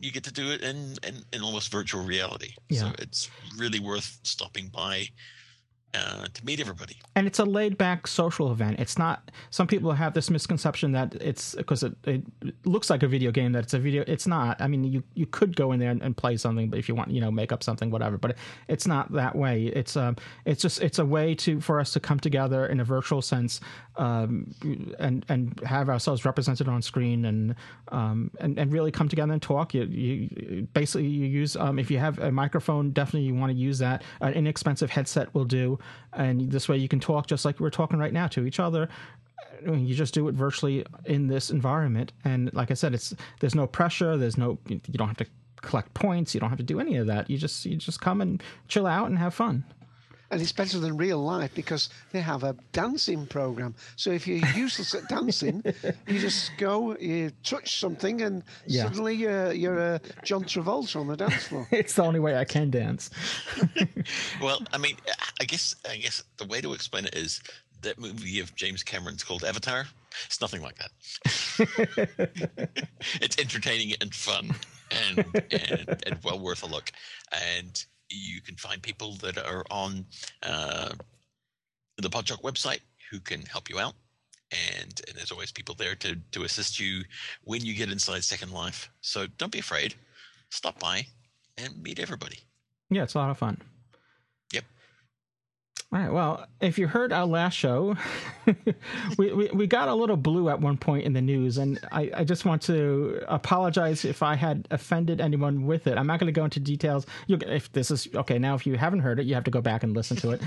You get to do it in almost virtual reality. Yeah. So it's really worth stopping by to meet everybody. And it's a laid-back social event. It's not. Some people have this misconception that it's because it looks like a video game, that it's a video. It's not. I mean, you could go in there and play something, but if you want, make up something, whatever. But it's not that way. It's a way for us to come together in a virtual sense, and have ourselves represented on screen, and really come together and talk. You basically use if you have a microphone, definitely you want to use that. An inexpensive headset will do. And this way you can talk just like we're talking right now to each other. You just do it virtually in this environment. And like I said, there's no pressure. You don't have to collect points. You don't have to do any of that. You just come and chill out and have fun. And it's better than real life because they have a dancing program. So if you're useless at dancing, you just go, you touch something, and suddenly you're John Travolta on the dance floor. It's the only way I can dance. Well, I mean, I guess the way to explain it is that movie of James Cameron's called Avatar. It's nothing like that. It's entertaining and fun and well worth a look. And you can find people that are on the Podshock website who can help you out. And there's always people there to assist you when you get inside Second Life. So don't be afraid. Stop by and meet everybody. Yeah, it's a lot of fun. Yep. All right. Well, if you heard our last show, we got a little blue at one point in the news, and I just want to apologize if I had offended anyone with it. I'm not going to go into details. If this is okay, now if you haven't heard it, you have to go back and listen to it.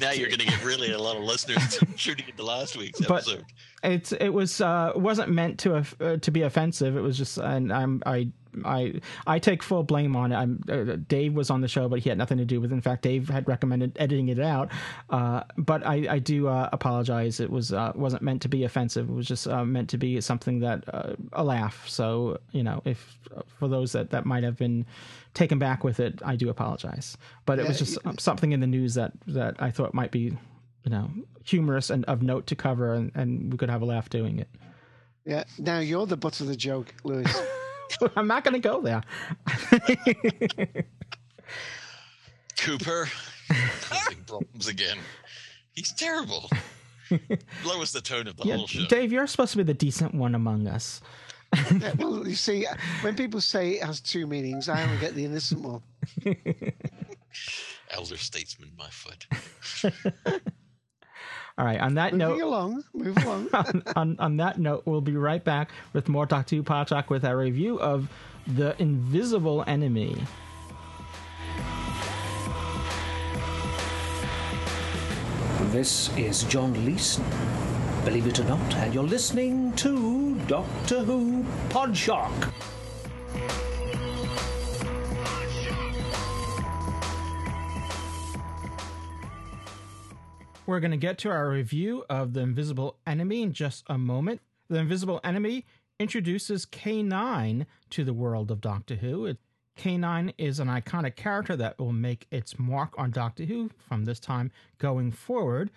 Now you're going to get really a lot of listeners shooting at the last week's episode. But it wasn't meant to be offensive. It was just, and I take full blame on it. Dave was on the show, but he had nothing to do with it. In fact, Dave had recommended editing it out. But I do apologize. It wasn't meant to be offensive. It was just meant to be something that a laugh. So, if for those that might have been taken back with it, I do apologize. But it was just something in the news that I thought might be, humorous and of note to cover, and we could have a laugh doing it. Yeah. Now you're the butt of the joke, Louis. I'm not going to go there. Cooper. Causing problems again. He's terrible. Lowers the tone of the whole show. Dave, you're supposed to be the decent one among us. Yeah, well, you see, when people say it has two meanings, I only get the innocent one. Elder statesman, my foot. All right, on that note... Move along. on that note, we'll be right back with more Talk to You Podshock with our review of The Invisible Enemy. This is John Leeson, believe it or not, and you're listening to Doctor Who Podshock. We're going to get to our review of The Invisible Enemy in just a moment. The Invisible Enemy introduces K-9 to the world of Doctor Who. K-9 is an iconic character that will make its mark on Doctor Who from this time going forward.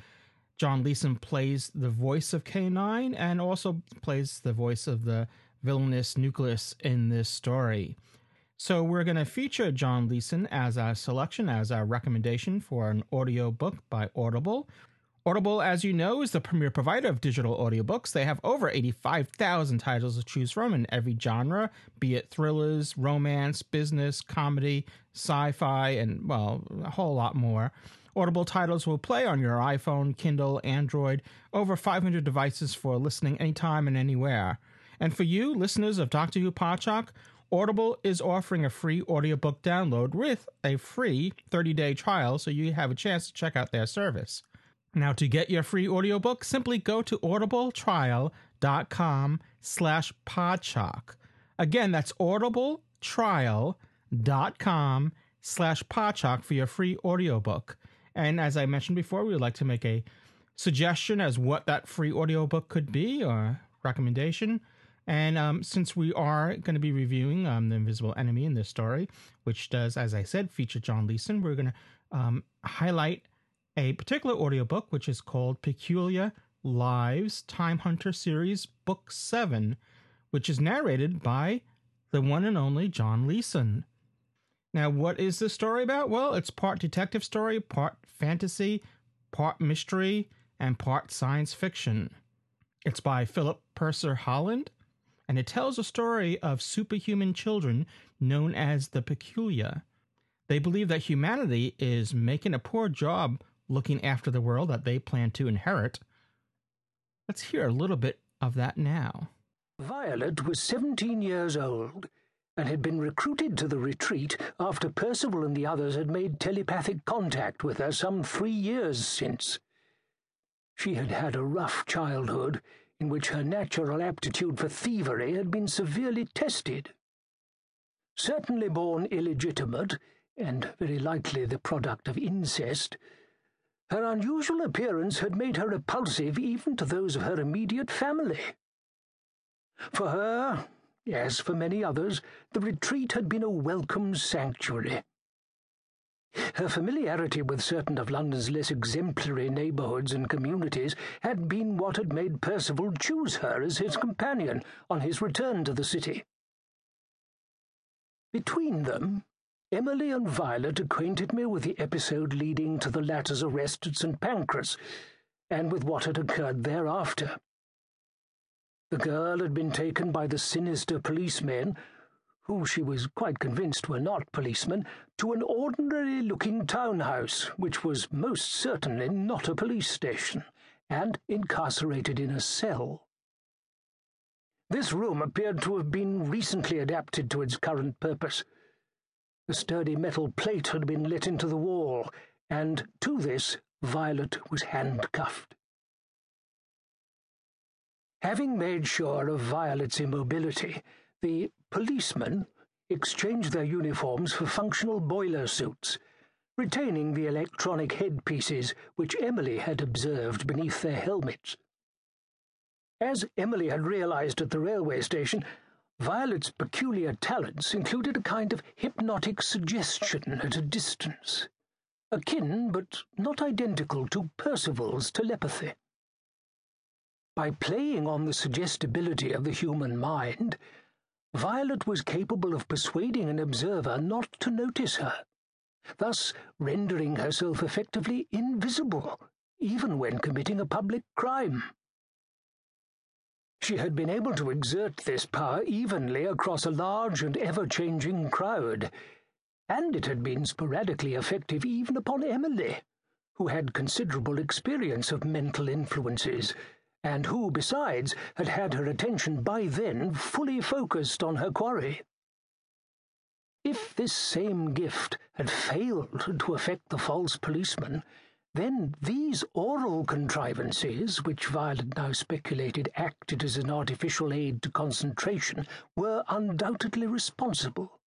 John Leeson plays the voice of K-9 and also plays the voice of the villainous nucleus in this story. So we're going to feature John Leeson as our selection, as our recommendation for an audiobook by Audible. Audible, as you know, is the premier provider of digital audiobooks. They have over 85,000 titles to choose from in every genre, be it thrillers, romance, business, comedy, sci-fi, and, well, a whole lot more. Audible titles will play on your iPhone, Kindle, Android, over 500 devices for listening anytime and anywhere. And for you, listeners of Doctor Who Podshock, Audible is offering a free audiobook download with a free 30-day trial, so you have a chance to check out their service. Now, to get your free audiobook, simply go to audibletrial.com/podshock. Again, that's audibletrial.com/podshock for your free audiobook. And as I mentioned before, we would like to make a suggestion as what that free audiobook could be or recommendation. And since we are going to be reviewing The Invisible Enemy in this story, which does, as I said, feature John Leeson, we're going to highlight a particular audiobook, which is called Peculiar Lives, Time Hunter Series, Book 7, which is narrated by the one and only John Leeson. Now, what is this story about? Well, it's part detective story, part fantasy, part mystery, and part science fiction. It's by Philip Purser Holland. And it tells a story of superhuman children known as the Peculiar. They believe that humanity is making a poor job looking after the world that they plan to inherit. Let's hear a little bit of that now. Violet was 17 years old and had been recruited to the retreat after Percival and the others had made telepathic contact with her some 3 years since. She had had a rough childhood, in which her natural aptitude for thievery had been severely tested. Certainly born illegitimate, and very likely the product of incest, her unusual appearance had made her repulsive even to those of her immediate family. For her, as for many others, the retreat had been a welcome sanctuary. Her familiarity with certain of London's less exemplary neighbourhoods and communities had been what had made Percival choose her as his companion on his return to the city. Between them, Emily and Violet acquainted me with the episode leading to the latter's arrest at St. Pancras, and with what had occurred thereafter. The girl had been taken by the sinister policemen, who she was quite convinced were not policemen, to an ordinary-looking townhouse, which was most certainly not a police station, and incarcerated in a cell. This room appeared to have been recently adapted to its current purpose. The sturdy metal plate had been let into the wall, and to this Violet was handcuffed. Having made sure of Violet's immobility, the policemen exchanged their uniforms for functional boiler suits, retaining the electronic headpieces which Emily had observed beneath their helmets. As Emily had realized at the railway station, Violet's peculiar talents included a kind of hypnotic suggestion at a distance, akin but not identical to Percival's telepathy. By playing on the suggestibility of the human mind, Violet was capable of persuading an observer not to notice her, thus rendering herself effectively invisible, even when committing a public crime. She had been able to exert this power evenly across a large and ever-changing crowd, and it had been sporadically effective even upon Emily, who had considerable experience of mental influences, and who, besides, had had her attention by then fully focused on her quarry. If this same gift had failed to affect the false policeman, then these oral contrivances, which Violet now speculated acted as an artificial aid to concentration, were undoubtedly responsible.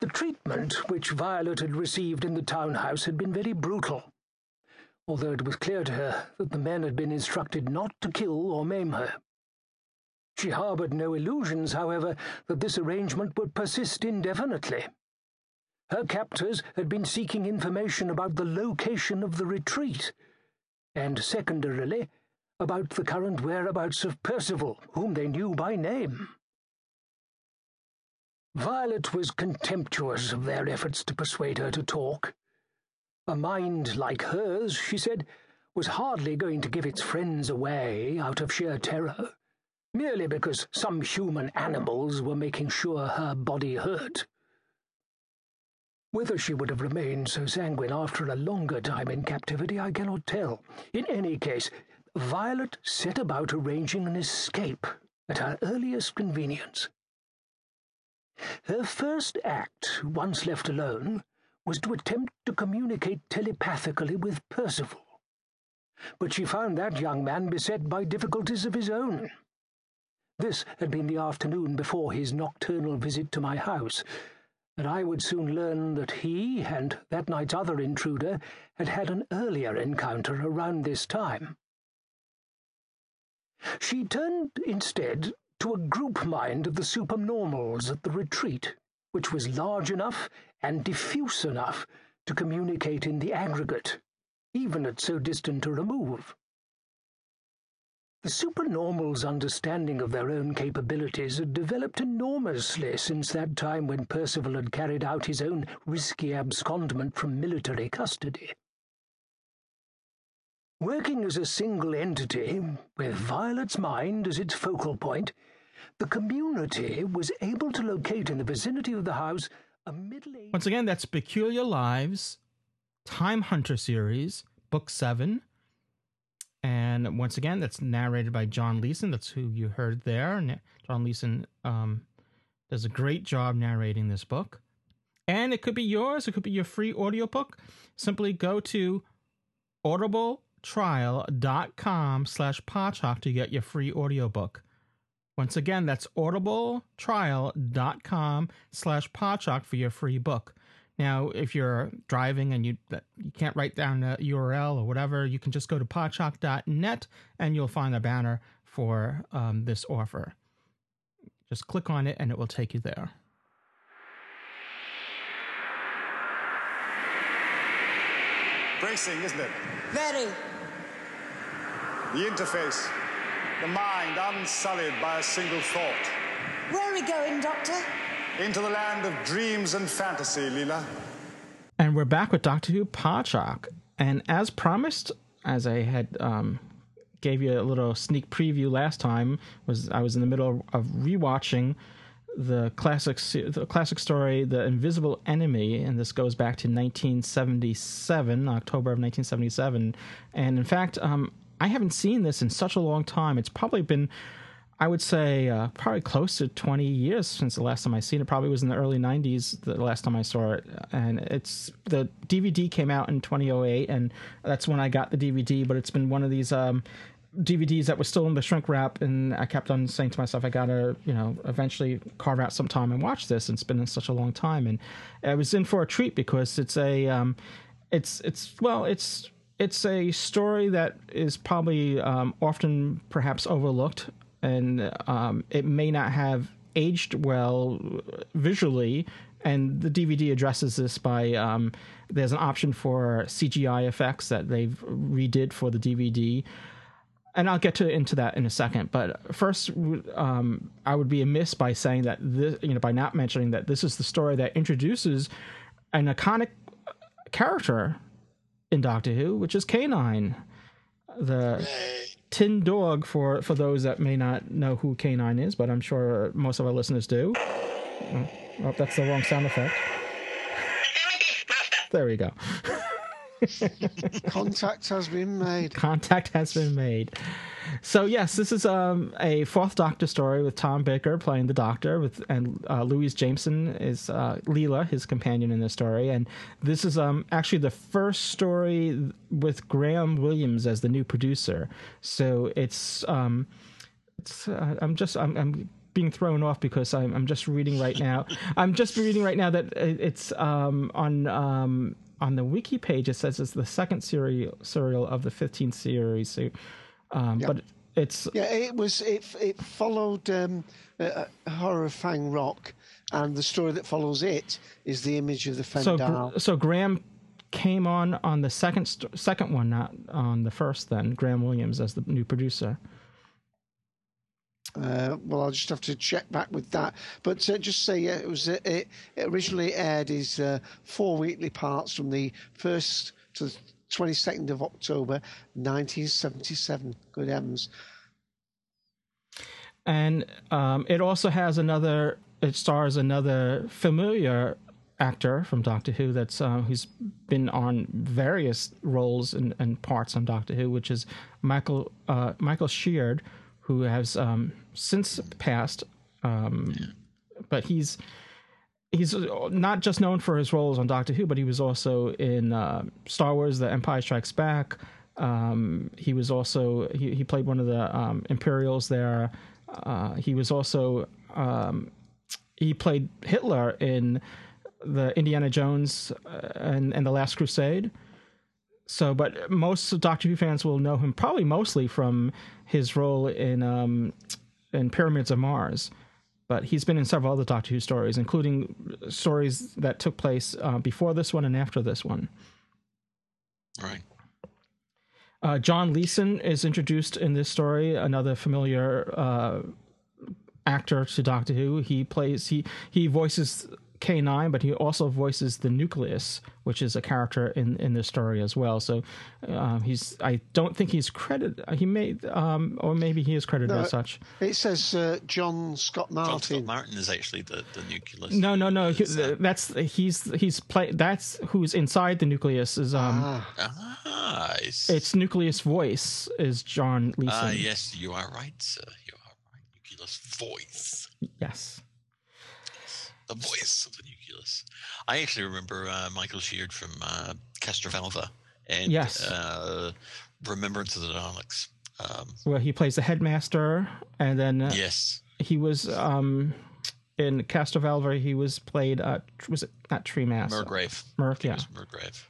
The treatment which Violet had received in the townhouse had been very brutal, although it was clear to her that the men had been instructed not to kill or maim her. She harboured no illusions, however, that this arrangement would persist indefinitely. Her captors had been seeking information about the location of the retreat, and, secondarily, about the current whereabouts of Percival, whom they knew by name. Violet was contemptuous of their efforts to persuade her to talk. A mind like hers, she said, was hardly going to give its friends away out of sheer terror, merely because some human animals were making sure her body hurt. Whether she would have remained so sanguine after a longer time in captivity, I cannot tell. In any case, Violet set about arranging an escape at her earliest convenience. Her first act, once left alone, was to attempt to communicate telepathically with Percival. But she found that young man beset by difficulties of his own. This had been the afternoon before his nocturnal visit to my house, and I would soon learn that he, and that night's other intruder, had had an earlier encounter around this time. She turned, instead, to a group mind of the supernormals at the retreat, which was large enough and diffuse enough to communicate in the aggregate, even at so distant a remove. The supernormals' understanding of their own capabilities had developed enormously since that time when Percival had carried out his own risky abscondment from military custody. Working as a single entity, with Violet's mind as its focal point, the community was able to locate in the vicinity of the house a middle-aged... Once again, that's Peculiar Lives, Time Hunter series, book 7. And once again, that's narrated by John Leeson. That's who you heard there. John Leeson does a great job narrating this book. And it could be yours. It could be your free audiobook. Simply go to audibletrial.com/podshock to get your free audiobook. Once again, that's audibletrial.com/podshock for your free book. Now, if you're driving and you can't write down a URL or whatever, you can just go to podshock.net and you'll find a banner for this offer. Just click on it and it will take you there. Bracing, isn't it? Very. The interface, the mind unsullied by a single thought. Where are we going, Doctor? Into the land of dreams and fantasy, Leela. And we're back with Doctor Who Podshock. And as promised, as I had gave you a little sneak preview last time, I was in the middle of rewatching the classic story, The Invisible Enemy, and this goes back to 1977, October of 1977. And in fact, I haven't seen this in such a long time. It's probably been, I would say, probably close to 20 years since the last time I seen it. Probably was in the early 90s the last time I saw it. And it's, the DVD came out in 2008, and that's when I got the DVD. But it's been one of these DVDs that was still in the shrink wrap, and I kept on saying to myself, I gotta, eventually carve out some time and watch this. And it's been in such a long time, and I was in for a treat because it's a, it's a story that is probably often perhaps overlooked, and it may not have aged well visually. And the DVD addresses this by there's an option for CGI effects that they've redid for the DVD. And I'll get into that in a second. But first, I would be amiss by saying that this, by not mentioning that this is the story that introduces an iconic character in Doctor Who, which is K-9, the tin dog. For those that may not know who K-9 is, but I'm sure most of our listeners do. Oh, that's the wrong sound effect. There we go. Contact has been made. Contact has been made. So yes, this is a Fourth Doctor story with Tom Baker playing the Doctor, with and Louise Jameson is Leela, his companion in the story. And this is actually the first story with Graham Williams as the new producer. So I'm being thrown off because I'm just reading right now. I'm just reading right now that it's on the wiki page, it says it's the second serial of the 15th series. So, yeah. But it's it followed Horror of Fang Rock, and the story that follows it is The Image of the Fendal. So Graham came on the second one, not on the first. Then Graham Williams as the new producer. Well, I'll just have to check back with that. But just say it was it originally aired as 4 weekly parts from the 1st to the 22nd of October, 1977. Good heavens! And it also has another. It stars another familiar actor from Doctor Who that's who's been on various roles and parts on Doctor Who, which is Michael Sheard, who has since passed, but he's not just known for his roles on Doctor Who, but he was also in Star Wars: The Empire Strikes Back. He was also he played one of the Imperials there. He was also he played Hitler in the Indiana Jones and the Last Crusade. So, but most Doctor Who fans will know him probably mostly from his role in Pyramids of Mars. But he's been in several other Doctor Who stories, including stories that took place before this one and after this one. Right. John Leeson is introduced in this story, another familiar actor to Doctor Who. He voices K-9, but he also voices the Nucleus, which is a character in this story as well. So I don't think he's credited. He may, or maybe he is credited as such. It says John Scott Martin. John Scott Martin is actually the Nucleus. No. That's who's inside the Nucleus is. Its Nucleus voice is John Leeson. Yes, you are right, sir. You are right. Nucleus voice. Yes. The voice of the Nucleus. I actually remember Michael Sheard from Castrovalva and yes. Remembrance of the Daleks. Well, he plays the headmaster, and then he was in Castrovalva. He was played. Was it not Treemaster? Murgrave. Yeah. Murgrave.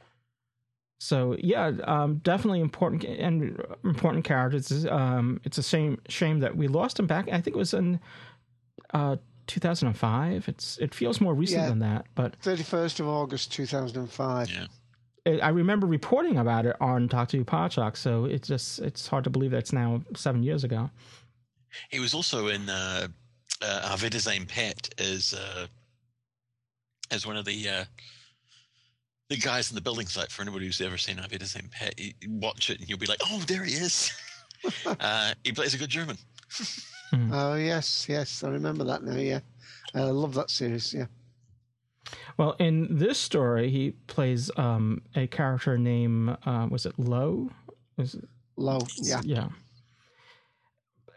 So yeah, definitely important characters. It's a shame that we lost him back. I think it was in 2005. It feels more recent than that, but 31st of August 2005. Yeah, I remember reporting about it on Doctor Who Podshock, so it's hard to believe that's now 7 years ago. He was also in Our Wiedersehen Pet as one of the guys in the building site. For anybody who's ever seen Our Wiedersehen Pet, watch it and you'll be like, oh, there he is. He plays a good German. Oh yes, I remember that now. Yeah, I love that series, yeah. Well, in this story, he plays a character named, was it Lowe? Lowe, yeah. Yeah.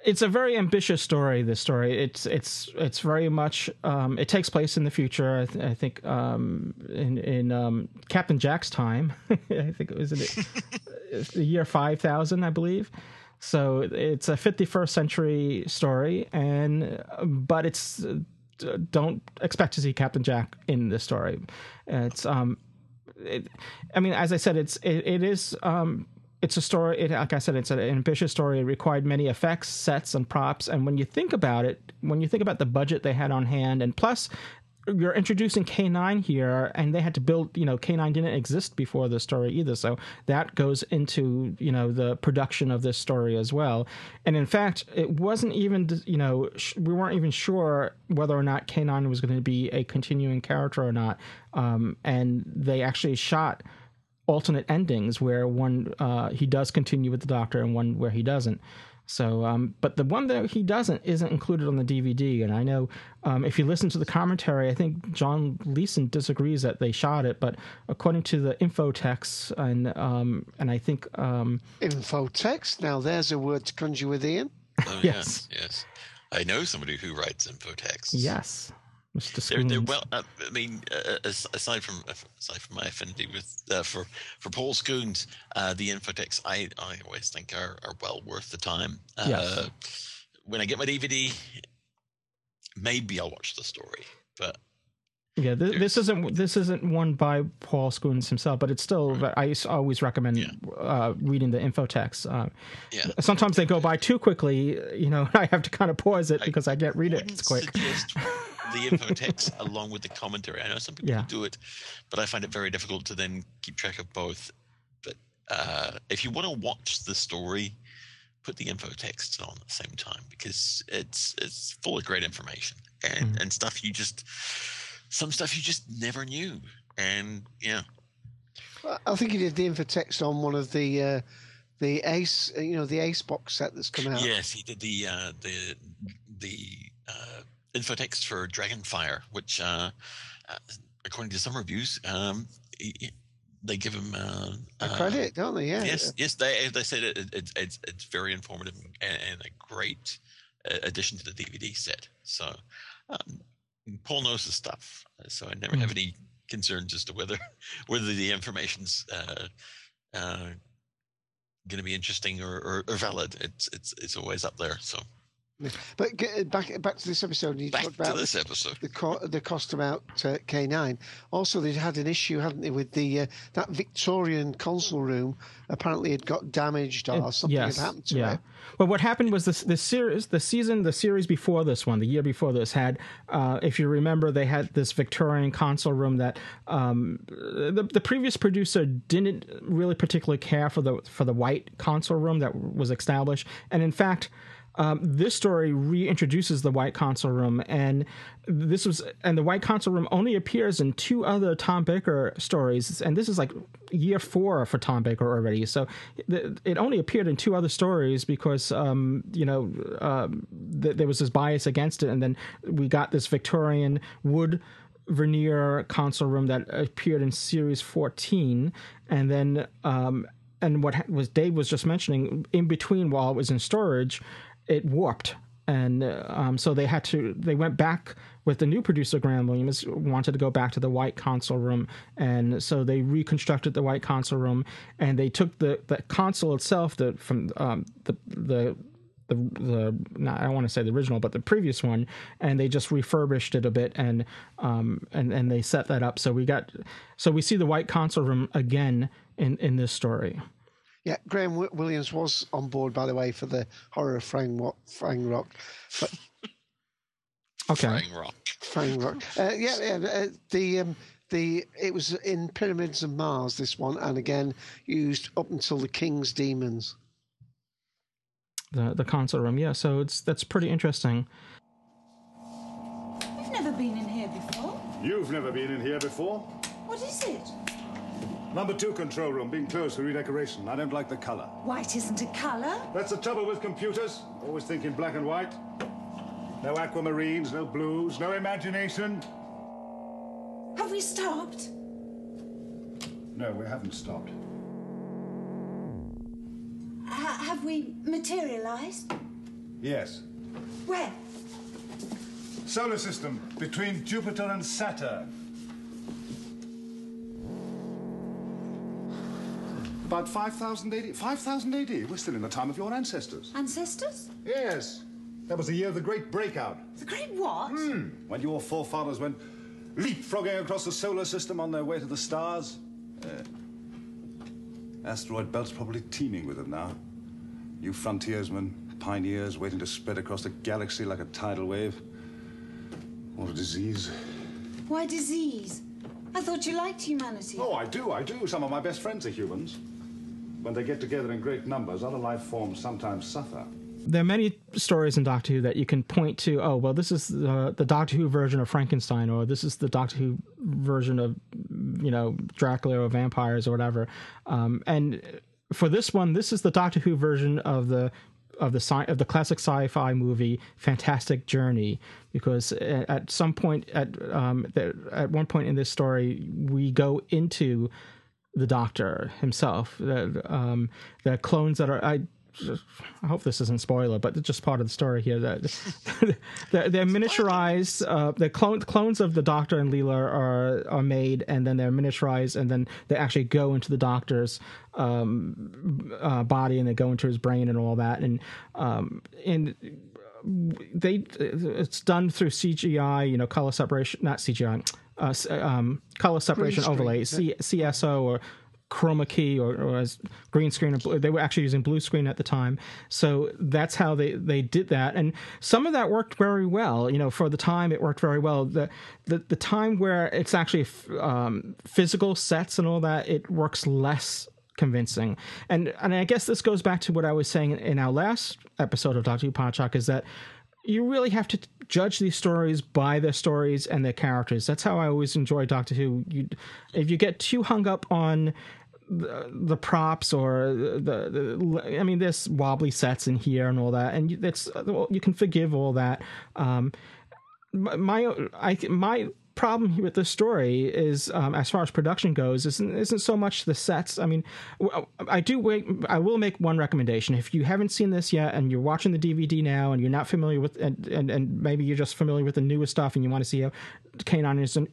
It's a very ambitious story, this story. It's very much, it takes place in the future, I think, in Captain Jack's time. I think it was the year 5000, I believe. So it's a 51st century story, but it's... Don't expect to see Captain Jack in this story. It's a story. Like I said, it's an ambitious story. It required many effects, sets, and props. And when you think about it, when you think about the budget they had on hand, and plus you're introducing K-9 here, and they had to build. K-9 didn't exist before the story either, so that goes into the production of this story as well. And in fact, it wasn't even we weren't even sure whether or not K-9 was going to be a continuing character or not. And they actually shot alternate endings where one he does continue with the Doctor and one where he doesn't. So, but the one that he doesn't isn't included on the DVD. And I know if you listen to the commentary, I think John Leeson disagrees that they shot it. But according to the Infotext and I think... Infotext? Now there's a word to conjure with, Ian. Oh, yes. Yes. I know somebody who writes Infotext. Yes. Well, I mean, aside from my affinity with for Paul Scoons, the Infotext I always think are well worth the time. Yes. When I get my DVD, maybe I'll watch the story. But yeah, this isn't one by Paul Scoons himself, but it's still. Right. I always recommend reading the Infotext. Sometimes they go by too quickly, and I have to kind of pause it because I can't read it as quick. The Infotext along with the commentary. I know some people do it, but I find it very difficult to then keep track of both. But if you want to watch the story, put the Infotext on at the same time, because it's full of great information and stuff you just never knew. And yeah, well, I think you did the Infotext on one of the Ace, the Ace box set that's come out. Yes, he did the Infotext for Dragonfire, which, according to some reviews, they give him a credit, don't they? Yeah. Yes. They said it's very informative and a great addition to the DVD set. So, Paul knows the stuff, so I never have any concerns as to whether the information's going to be interesting or valid. It's always up there. So. But back to this episode. You talked about the cost about K9. Also, they'd had an issue, hadn't they, with the that Victorian console room. Apparently, it got damaged or something had happened to it. Well, what happened was the series before this one, the year before this, had, if you remember, they had this Victorian console room that the previous producer didn't really particularly care for the white console room that was established, and in fact. This story reintroduces the white console room, and the white console room only appears in two other Tom Baker stories, and this is like year 4 for Tom Baker already. So it only appeared in two other stories because there was this bias against it, and then we got this Victorian wood veneer console room that appeared in series 14, and then and what was Dave was just mentioning, in between while it was in storage. It warped, and so they went back with the new producer, Graham Williams, wanted to go back to the white console room, and so they reconstructed the white console room, and they took the console itself, I don't want to say the original, but the previous one, and they just refurbished it a bit, and they set that up. So we see the white console room again in this story. Yeah, Graham Williams was on board, by the way, for the Horror of Fang Rock. But... Okay. Fang Rock. It was in Pyramids of Mars, this one, and again used up until the King's Demons. The console room, yeah. So that's pretty interesting. You've never been in here before. You've never been in here before. What is it? Number 2 control room, being closed for redecoration. I don't like the colour. White isn't a colour. That's the trouble with computers. Always thinking black and white. No aquamarines, no blues, no imagination. Have we stopped? No, we haven't stopped. Have we materialized? Yes. Where? Solar system, between Jupiter and Saturn. About 5,000 AD. 5,000 AD. We're still in the time of your ancestors. Ancestors? Yes. That was the year of the Great Breakout. The Great what? When your forefathers went leapfrogging across the solar system on their way to the stars. Asteroid belt's probably teeming with them now. New frontiersmen, pioneers waiting to spread across the galaxy like a tidal wave. Or a disease. Why disease? I thought you liked humanity. Oh, I do. Some of my best friends are humans. When they get together in great numbers, other life forms sometimes suffer. There are many stories in Doctor Who that you can point to, oh, well, this is the Doctor Who version of Frankenstein, or this is the Doctor Who version of, you know, Dracula or vampires or whatever. And for this one, this is the Doctor Who version of the classic sci-fi movie Fantastic Journey, because at some point, at one point in this story, we go into the Doctor himself. The clones that are... I hope this isn't spoiler, but it's just part of the story here. They're miniaturized. The clones of the Doctor and Leela are made, and then they're miniaturized, and then they actually go into the Doctor's body, and they go into his brain and all that. And it's done through CGI, you know, color separation, not CGI, color separation overlays, CSO or chroma key, or as green screen or blue. They were actually using blue screen at the time, so that's how they did that. And some of that worked very well, you know, for the time. It worked very well. The time where it's actually physical sets and all that, it works less convincing. And I guess this goes back to what I was saying in our last episode of Doctor Who Podshock, is that you really have to judge these stories by their stories and their characters. That's how I always enjoy Doctor Who. If you get too hung up on the props or I mean, there's wobbly sets in here and all that, and you can forgive all that. My problem with this story is, as far as production goes, isn't so much the sets. I mean, I will make one recommendation. If you haven't seen this yet and you're watching the DVD now and you're not familiar with, and maybe you're just familiar with the newest stuff and you want to see how K-9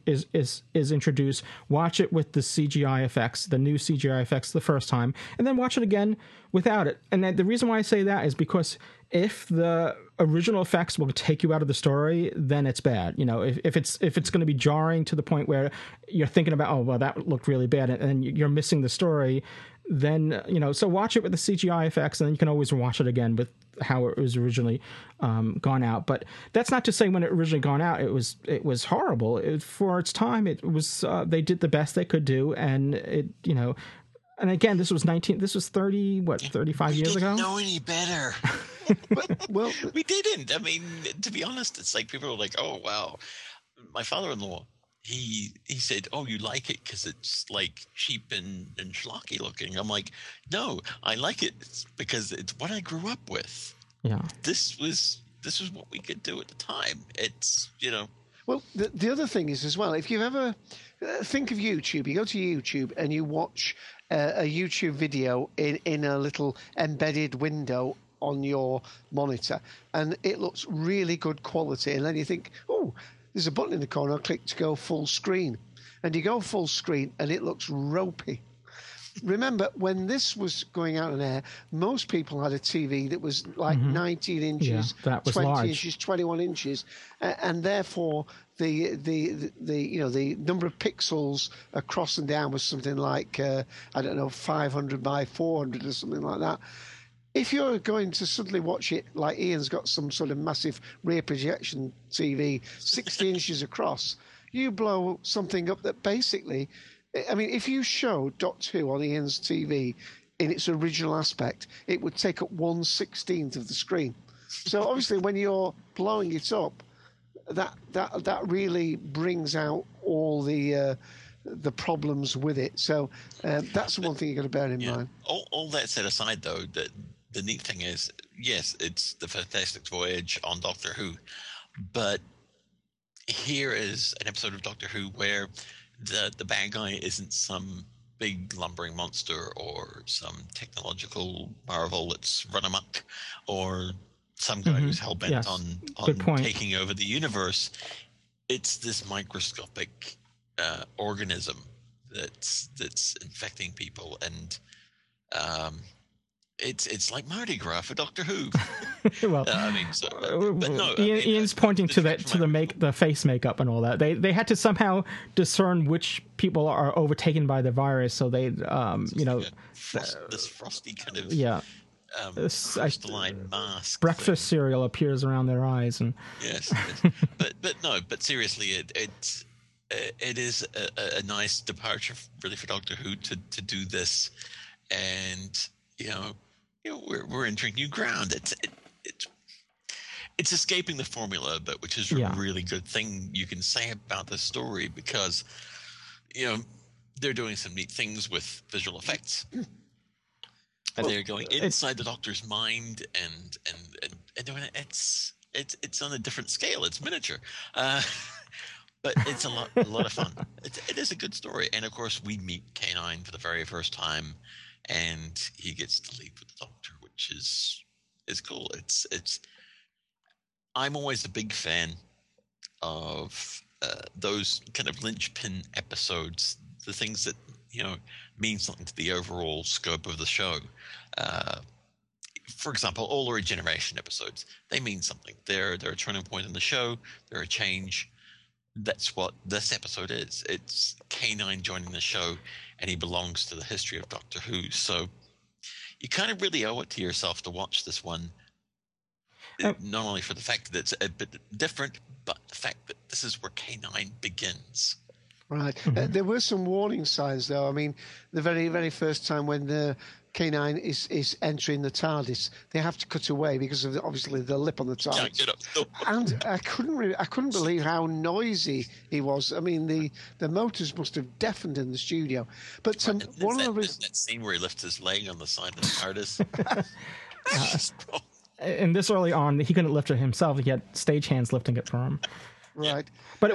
is introduced, watch it with the CGI effects, the new CGI effects the first time, and then watch it again without it. And the reason why I say that is because if the original effects will take you out of the story, then it's bad. You know, if it's going to be jarring to the point where you're thinking about, oh, well, that looked really bad, and you're missing the story, then, you know, so watch it with the CGI effects, and then you can always watch it again with how it was originally gone out. But that's not to say when it originally gone out, it was horrible. For its time, it was they did the best they could do, and it, you know, and again, this was 35 years ago. We didn't know any better. Well, we didn't. I mean, to be honest, it's like people were like, "Oh, wow." My father-in-law, he said, "Oh, you like it because it's like cheap and schlocky looking." I'm like, "No, I like it because it's what I grew up with." Yeah, this was what we could do at the time. It's, you know. Well, the other thing is as well, if you ever think of YouTube, you go to YouTube and you watch a YouTube video in a little embedded window on your monitor, and it looks really good quality, and then you think, oh, there's a button in the corner, click to go full screen, and you go full screen and it looks ropey. Remember, when this was going out on air, most people had a TV that was like 19 inches, yeah, that was 20 large. Inches, 21 inches, and therefore the you know, the number of pixels across and down was something like I don't know, 500 by 400 or something like that. If you're going to suddenly watch it like Ian's got some sort of massive rear projection TV, 60 inches across, you blow something up that basically... I mean, if you show Doctor Who on Ian's TV in its original aspect, it would take up 1/16 of the screen. So obviously when you're blowing it up, that really brings out all the problems with it. So that's one thing you've got to bear in mind. All that set aside, though, the neat thing is, yes, it's the Fantastic Voyage on Doctor Who, But here is an episode of Doctor Who where the bad guy isn't some big lumbering monster or some technological marvel that's run amok or some guy who's hell-bent on taking over the universe. It's this microscopic organism that's infecting people, and it's like Mardi Gras for Doctor Who. Ian's pointing to that, to the face makeup and all that. They had to somehow discern which people are overtaken by the virus, so they this frosty kind of crystalline mask. Breakfast cereal appears around their eyes, and yes. but seriously, it is a nice departure really for Doctor Who to do this, and we're entering new ground. It's escaping the formula a bit, which is a really good thing you can say about the story, because they're doing some neat things with visual effects. And they're going inside the Doctor's mind and doing it. It's on a different scale. It's miniature. But it's a lot of fun. It is a good story. And, of course, we meet K-9 for the very first time, and he gets to leave with the Doctor, which is cool. I'm always a big fan of those kind of linchpin episodes, the things that mean something to the overall scope of the show. For example, all the regeneration episodes, they mean something. They're a turning point in the show. They're a change. That's what this episode is. It's K-9 joining the show, and he belongs to the history of Doctor Who. So you kind of really owe it to yourself to watch this one, not only for the fact that it's a bit different, but the fact that this is where K-9 begins. Right. There were some warning signs, though. I mean, the very, very first time when the K-9 is entering the TARDIS, they have to cut away because of obviously the lip on the TARDIS. Yeah, and I couldn't believe how noisy he was. I mean, the motors must have deafened in the studio. But that scene where he lifts his leg on the side of the TARDIS. And this early on, he couldn't lift it himself. He had stagehands lifting it for him. Right. But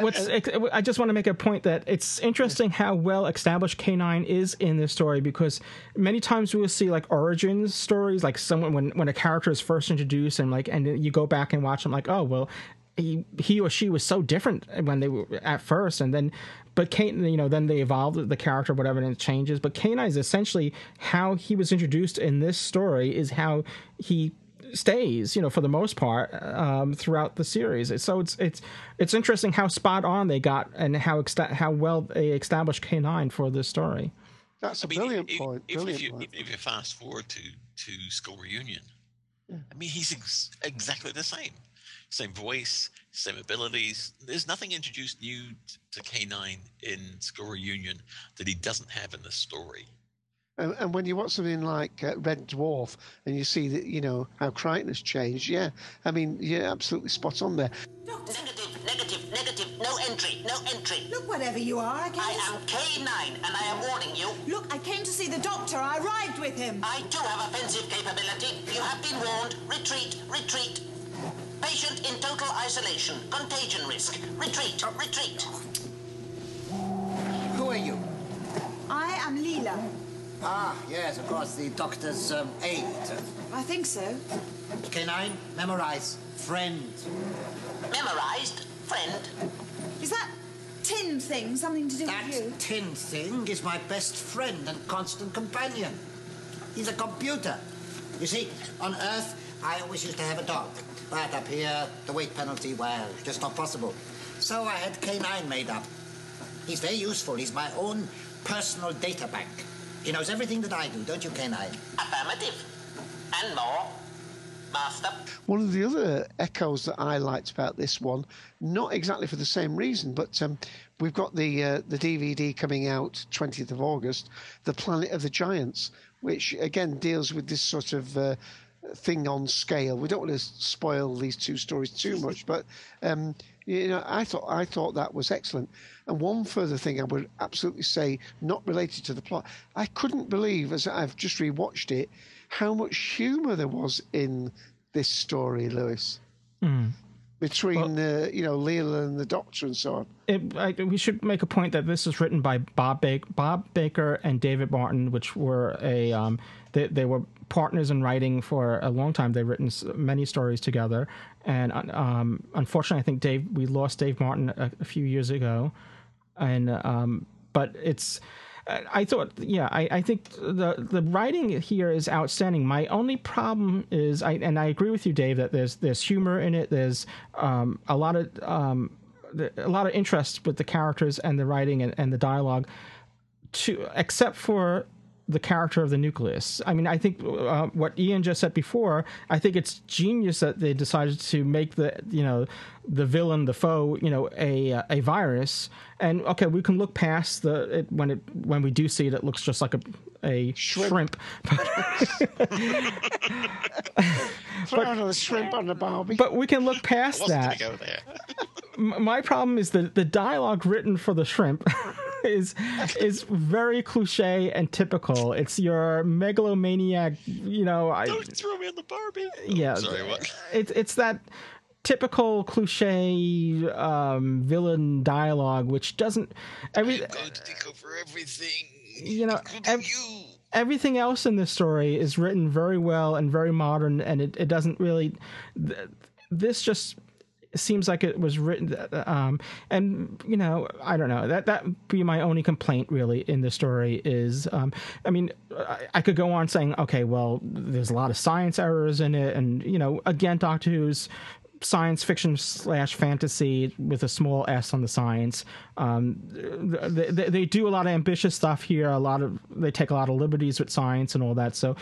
I just want to make a point that it's interesting how well established K-9 is in this story, because many times we will see like origin stories, like someone when a character is first introduced and you go back and watch them he or she was so different when they were at first, and then then they evolved the character, whatever, and it changes. But K-9 is essentially how he was introduced in this story is how he stays, for the most part, throughout the series. So it's interesting how spot on they got and how well they established K-9 for this story. That's a brilliant point. If you fast forward to School Reunion, I mean, he's exactly the same voice, same abilities. There's nothing introduced new to K-9 in School Reunion that he doesn't have in this story. And when you watch something like Red Dwarf and you see that, how Crichton has changed, I mean, you're absolutely spot on there. Doctor. Negative, no entry. Look, whatever you are, I am K-9, and I am warning you. Look, I came to see the Doctor. I arrived with him. I do have offensive capability. You have been warned. Retreat. Patient in total isolation. Contagion risk. Retreat. Who are you? I am Leela. Ah, yes, of course, the Doctor's aide. I think so. K-9, memorise. Friend. Memorised? Friend? Is that tin thing something to do with you? That tin thing is my best friend and constant companion. He's a computer. You see, on Earth, I always used to have a dog. But up here, the weight penalty, just not possible. So I had K-9 made up. He's very useful. He's my own personal data bank. He knows everything that I do, don't you, K-9? Affirmative. And more. Master. One of the other echoes that I liked about this one, not exactly for the same reason, but we've got the DVD coming out 20th of August, The Planet of the Giants, which, again, deals with this sort of thing on scale. We don't want to spoil these two stories too much, but... I thought that was excellent. And one further thing I would absolutely say, not related to the plot, I couldn't believe, as I've just rewatched it, how much humour there was in this story, Louis. Mm. between Leela and the Doctor and so on. We should make a point that this is written by Bob Baker and David Martin, which were they were partners in writing for a long time. They've written many stories together, and unfortunately, I think we lost Dave Martin a few years ago, and but it's. I thought, yeah, I think the writing here is outstanding. My only problem is, and I agree with you, Dave, that there's humor in it. There's a lot of interest with the characters and the writing and the dialogue, except for the character of the nucleus. I mean, I think what Ian just said before, I think it's genius that they decided to make the villain, the foe, a virus. And okay, we can look past when we do see it, it looks just like a shrimp. Throw another shrimp on the barbie. But we can look past that. Go there. My problem is the dialogue written for the shrimp. Is very cliche and typical. It's your megalomaniac, Don't throw me on the Barbie. Yeah, sorry, what? It's that typical cliche villain dialogue, which doesn't. I'm going to take over everything. Everything else in this story is written very well and very modern, and it doesn't really. This just. Seems like it was written, I don't know. That would be my only complaint, really, in the story is, I could go on saying, okay, well, there's a lot of science errors in it, and, again, Doctor Who's science fiction / fantasy with a small s on the science. They do a lot of ambitious stuff here. They take a lot of liberties with science and all that, so...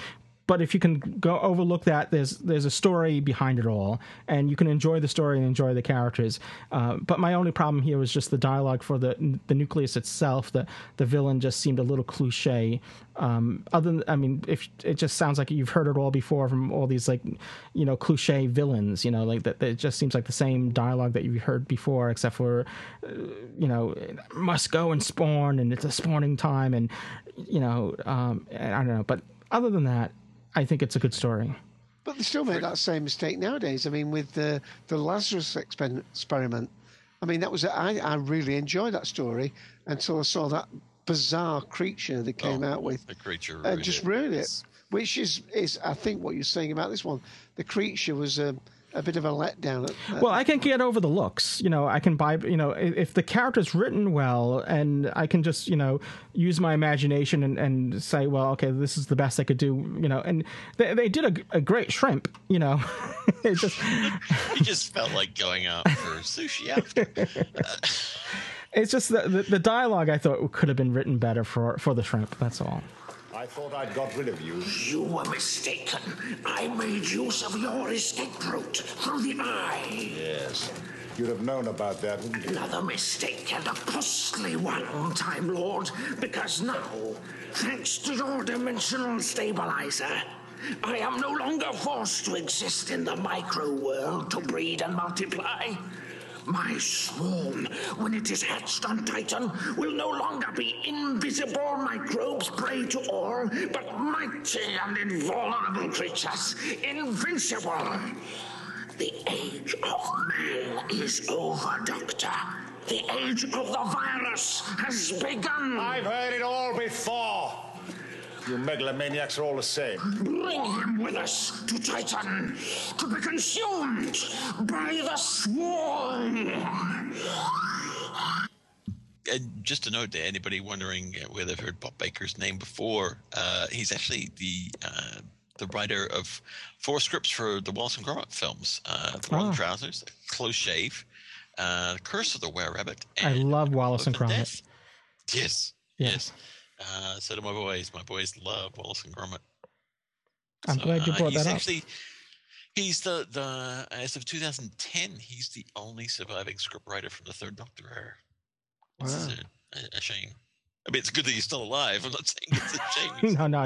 But if you can go overlook that, there's a story behind it all, and you can enjoy the story and enjoy the characters. But my only problem here was just the dialogue for the nucleus itself. The villain just seemed a little cliche. If it just sounds like you've heard it all before from all these cliche villains. It just seems like the same dialogue that you've heard before, except for must go and spawn, and it's a spawning time, and I don't know. But other than that. I think it's a good story. But they still make that same mistake nowadays. I mean, with the Lazarus experiment, I mean, that was... I really enjoyed that story until I saw that bizarre creature they came out with. The creature ruined just ruined it. Which is, I think, what you're saying about this one. The creature was... a bit of a letdown. Well, I can get over the looks. I can buy, if the character's written well and I can just, use my imagination and say, well, okay, this is the best I could do, and they did a great shrimp, It just, it just felt like going out for sushi after. It's just the dialogue I thought could have been written better for the shrimp, that's all. I thought I'd got rid of you. You were mistaken. I made use of your escape route through the eye. Yes. You'd have known about that, wouldn't you? Another mistake, and a costly one, Time Lord, because now, thanks to your dimensional stabilizer, I am no longer forced to exist in the micro-world to breed and multiply. My swarm, when it is hatched on Titan, will no longer be invisible microbes prey to all, but mighty and invulnerable creatures, invincible. The age of man is over, Doctor. The age of the virus has begun. I've heard it all before. You megalomaniacs are all the same. Bring him with us to Titan, to be consumed by the swarm. And just a note to anybody wondering where they've heard Bob Baker's name before, he's actually the writer of 4 scripts for the Wallace and Gromit films. The Long Trousers, Close Shave, Curse of the Were-Rabbit. And I love Wallace and Gromit. Yes. So do my boys. My boys love Wallace and Gromit. I'm glad you brought that up. He's the as of 2010, he's the only surviving scriptwriter from the Third Doctor era. Wow. This is a shame. I mean, it's good that he's still alive. I'm not saying it's a shame. No.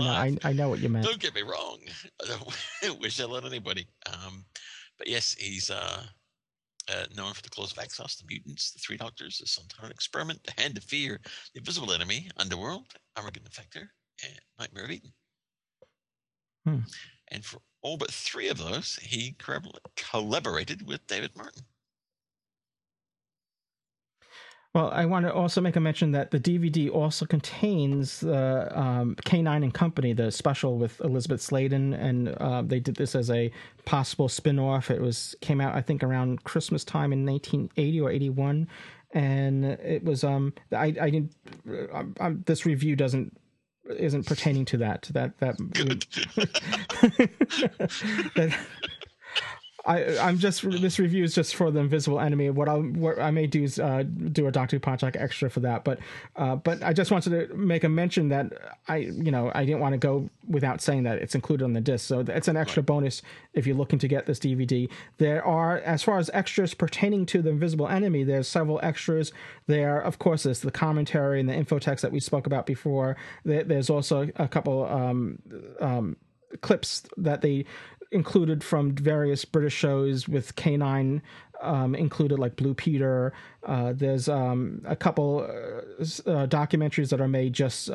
I know what you meant. Don't get me wrong. I don't wish ill on anybody. But yes, he's known for the Claws of Axos, the Mutants, the Three Doctors, the Sontaran Experiment, the Hand of Fear, the Invisible Enemy, Underworld, Armageddon Factor, and Nightmare of Eden. And for all but 3 of those, he collaborated with David Martin. Well, I want to also make a mention that the DVD also contains the K-9 and Company, the special with Elizabeth Sladen, and they did this as a possible spin-off. It was came out, I think, around Christmas time in 1980 or 81, and it was this review isn't pertaining to that. This review is just for The Invisible Enemy. What I may do is do a Dr. Podshock extra for that. But I just wanted to make a mention that I didn't want to go without saying that it's included on the disc. So it's an extra bonus if you're looking to get this DVD. There are, as far as extras pertaining to The Invisible Enemy, there's several extras there. Of course, there's the commentary and the infotext that we spoke about before. There's also a couple clips that they included from various British shows with K-9 included, like Blue Peter. There's a couple documentaries that are made just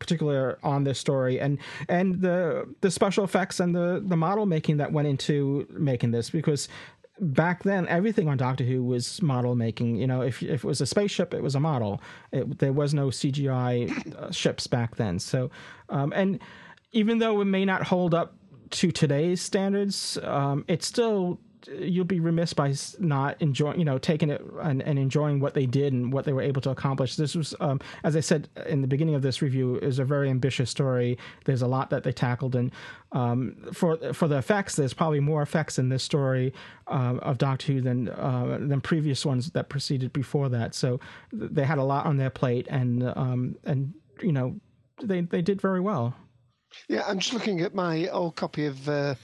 particular on this story, and the special effects and the model making that went into making this, because back then everything on Doctor Who was model making. If it was a spaceship, it was a model. There was no CGI ships back then. So and even though it may not hold up to today's standards, it's still, you'll be remiss by not enjoying, taking it and enjoying what they did and what they were able to accomplish. This was, as I said in the beginning of this review, is a very ambitious story. There's a lot that they tackled, and for the effects, there's probably more effects in this story of Doctor Who than previous ones that preceded before that. So they had a lot on their plate, and they did very well. Yeah, I'm just looking at my old copy of the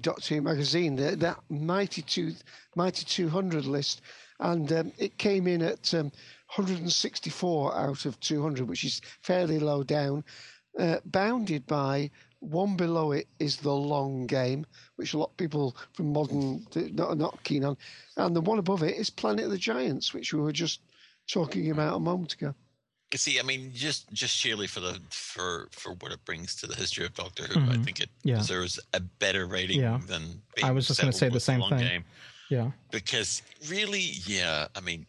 Doctor Who magazine, that mighty 200 list, and it came in at 164 out of 200, which is fairly low down. Bounded by one below it is The Long Game, which a lot of people from modern are not keen on, and the one above it is Planet of the Giants, which we were just talking about a moment ago. See, I mean, just sheerly for what it brings to the history of Doctor Who, I think it deserves a better rating than. I was just going to say the same thing. Game. Yeah, because really, I mean,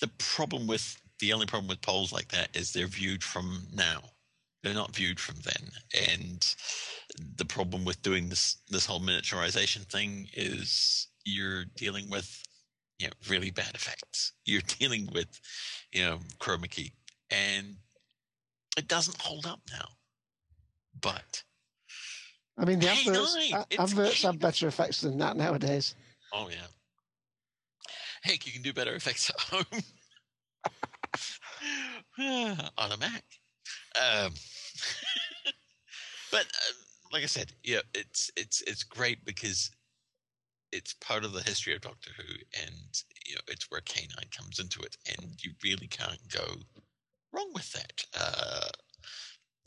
the only problem with polls like that is they're viewed from now; they're not viewed from then. And the problem with doing this whole miniaturization thing is you're dealing with really bad effects. You're dealing with, chroma key, and it doesn't hold up now. But I mean, the adverts have better effects than that nowadays. Oh yeah. Heck, you can do better effects at home on a Mac. But like I said, it's great because it's part of the history of Doctor Who, and it's where K-9 comes into it, and you really can't go wrong with that.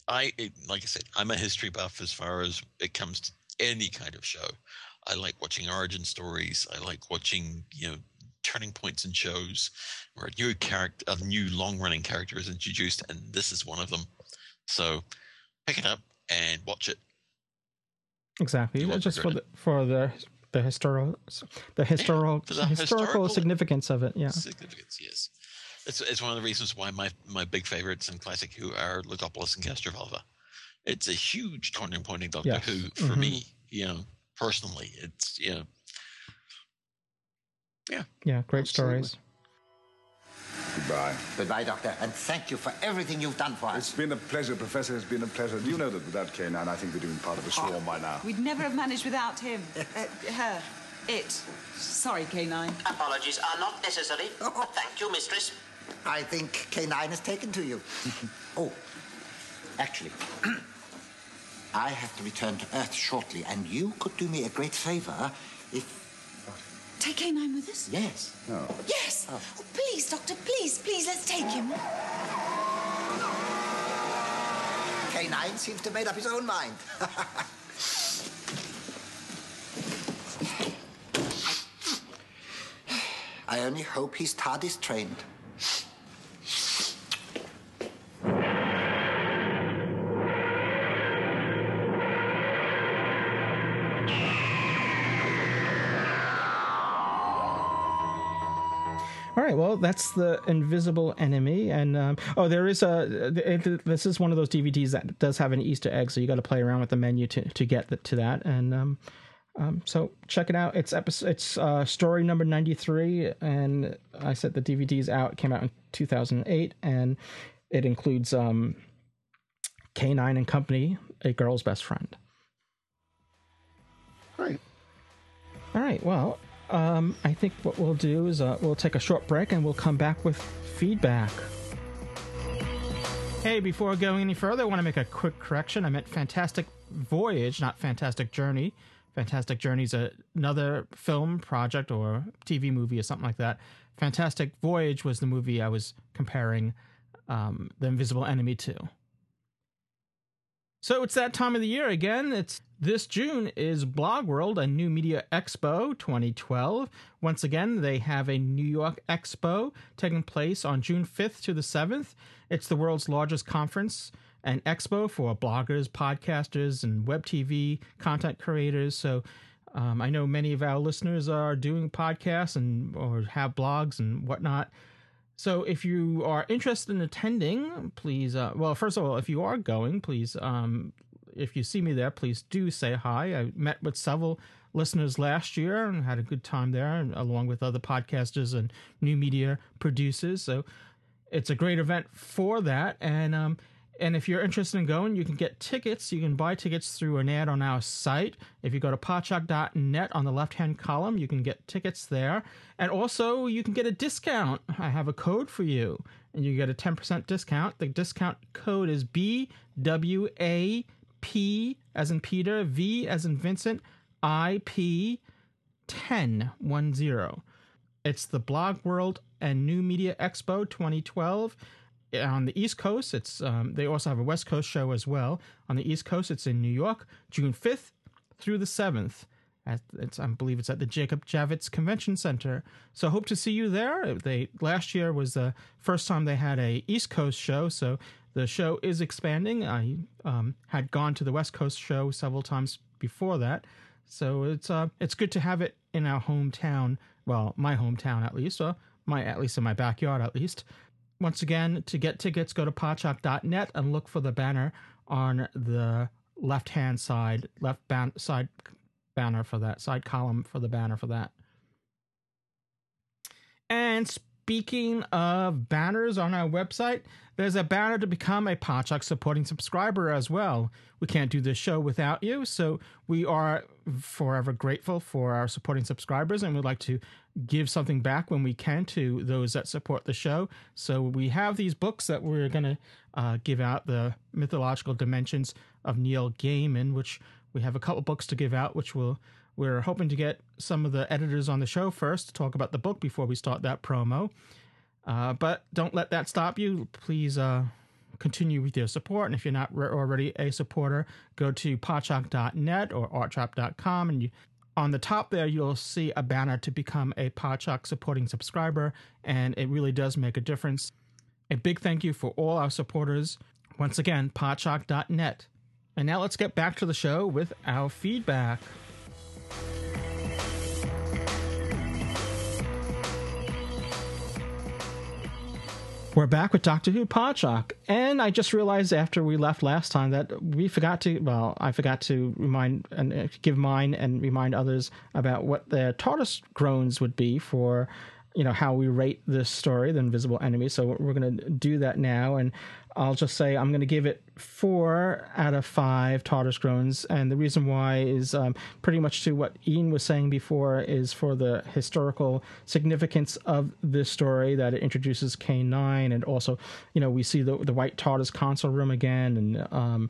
Like I said, I'm a history buff as far as it comes to any kind of show. I like watching origin stories. I like watching turning points in shows where a new long-running character is introduced, and this is one of them. So pick it up and watch it. Exactly. Just for the historical significance of it, Significance, yes. It's one of the reasons why my big favorites in Classic Who are Logopolis and Castrovalva. It's a huge turning point in Doctor Who for me, personally. It's, great absolutely. Stories. Goodbye. Goodbye, Doctor, and thank you for everything you've done for us. It's been a pleasure, Professor. It's been a pleasure. Do you know that without K-9, I think we're doing part of the swarm by now. We'd never have managed without him. Her. It. Sorry, K-9. Apologies are not necessary. But thank you, mistress. I think K-9 has taken to you. Actually, I have to return to Earth shortly, and you could do me a great favor if... Take K-9 with us? Yes. No. Yes! Oh. Oh, please, Doctor, please, let's take him. K-9 seems to have made up his own mind. I only hope he's TARDIS trained. All right, well, that's The Invisible Enemy. And, there is this is one of those DVDs that does have an Easter egg, so you got to play around with the menu to get to that. And so check it out. It's story number 93, and I said the DVD's out. It came out in 2008, and it includes K-9 and Company, A Girl's Best Friend. Right. All right, well... I think what we'll do is we'll take a short break and we'll come back with feedback. Hey, before going any further, I want to make a quick correction. I meant Fantastic Voyage, not Fantastic Journey. Fantastic Journey is another film project or TV movie or something like that. Fantastic Voyage was the movie I was comparing The Invisible Enemy to. So it's that time of the year again. It's this June is Blog World, a New Media Expo 2012. Once again, they have a New York Expo taking place on June 5th to the 7th. It's the world's largest conference and expo for bloggers, podcasters, and web TV content creators. So I know many of our listeners are doing podcasts or have blogs and whatnot. So if you are interested in attending, please, first of all, if you are going, please, if you see me there, please do say hi. I met with several listeners last year and had a good time there, and along with other podcasters and new media producers. So it's a great event for that. And if you're interested in going, you can get tickets. You can buy tickets through an ad on our site. If you go to podshock.net on the left-hand column, you can get tickets there. And also, you can get a discount. I have a code for you, and you get a 10% discount. The discount code is BWAP, as in Peter, V as in Vincent, IP 1010. It's the Blog World and New Media Expo 2012. On the East Coast, it's they also have a West Coast show as well. On the East Coast, it's in New York, June 5th through the 7th. I believe it's at the Jacob Javits Convention Center. So hope to see you there. Last year was the first time they had a East Coast show, so the show is expanding. I had gone to the West Coast show several times before that, so it's good to have it in our hometown. Well, my hometown at least, or at least in my backyard at least. Once again, to get tickets, go to podshock.net and look for the banner on the side column for the banner for that. And speaking of banners on our website, there's a banner to become a Podshock supporting subscriber as well. We can't do this show without you, so we are forever grateful for our supporting subscribers, and we'd like to give something back when we can to those that support the show. So we have these books that we're going to give out, The Mythological Dimensions of Neil Gaiman, which we have a couple books to give out, which we're hoping to get some of the editors on the show first to talk about the book before we start that promo. But don't let that stop you. Please continue with your support. And if you're not already a supporter, go to podshock.net or arttrap.com, and on the top there, you'll see a banner to become a Podshock supporting subscriber, and it really does make a difference. A big thank you for all our supporters. Once again, podshock.net. And now let's get back to the show with our feedback. We're back with Doctor Who Podshock, and I just realized after we left last time that I forgot to remind and give mine and remind others about what their TARDIS groans would be for, how we rate this story, The Invisible Enemy. So we're going to do that now, and I'll just say I'm going to give it 4 out of 5 TARDIS groans, and the reason why is pretty much to what Ian was saying before, is for the historical significance of this story, that it introduces K-9, and also, we see the white TARDIS console room again, and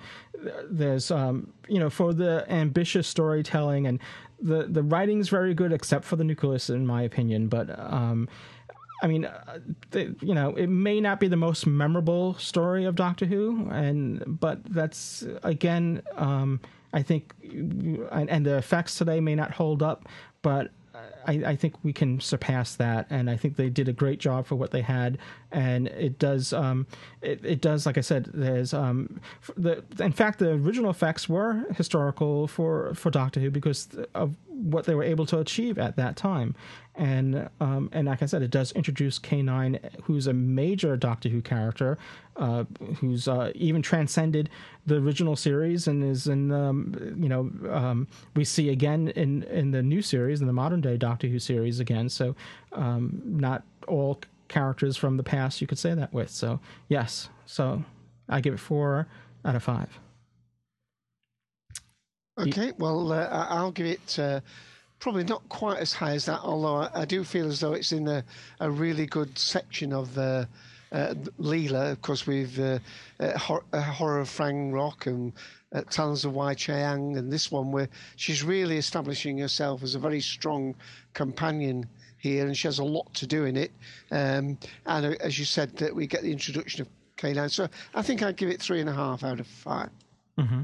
there's, for the ambitious storytelling, and the writing's very good, except for the nucleus, in my opinion, but... it may not be the most memorable story of Doctor Who, but that's, again, I think, and the effects today may not hold up, but I think we can surpass that, and I think they did a great job for what they had, and it does, like I said, there's, in fact, the original effects were historical for Doctor Who because of what they were able to achieve at that time. And like I said, it does introduce K-9, who's a major Doctor Who character, who's even transcended the original series and is in, we see again in the new series, in the modern day Doctor Who series again. So not all characters from the past you could say that with. So yes, so I give it 4 out of 5. Okay, well, I'll give it probably not quite as high as that, although I do feel as though it's in a really good section of Leela, of course, with Horror of Fang Rock and Talons of Wai Chiang, and this one where she's really establishing herself as a very strong companion here, and she has a lot to do in it. And as you said, that we get the introduction of K-9. So I think I'd give it 3.5 out of 5. Mm-hmm.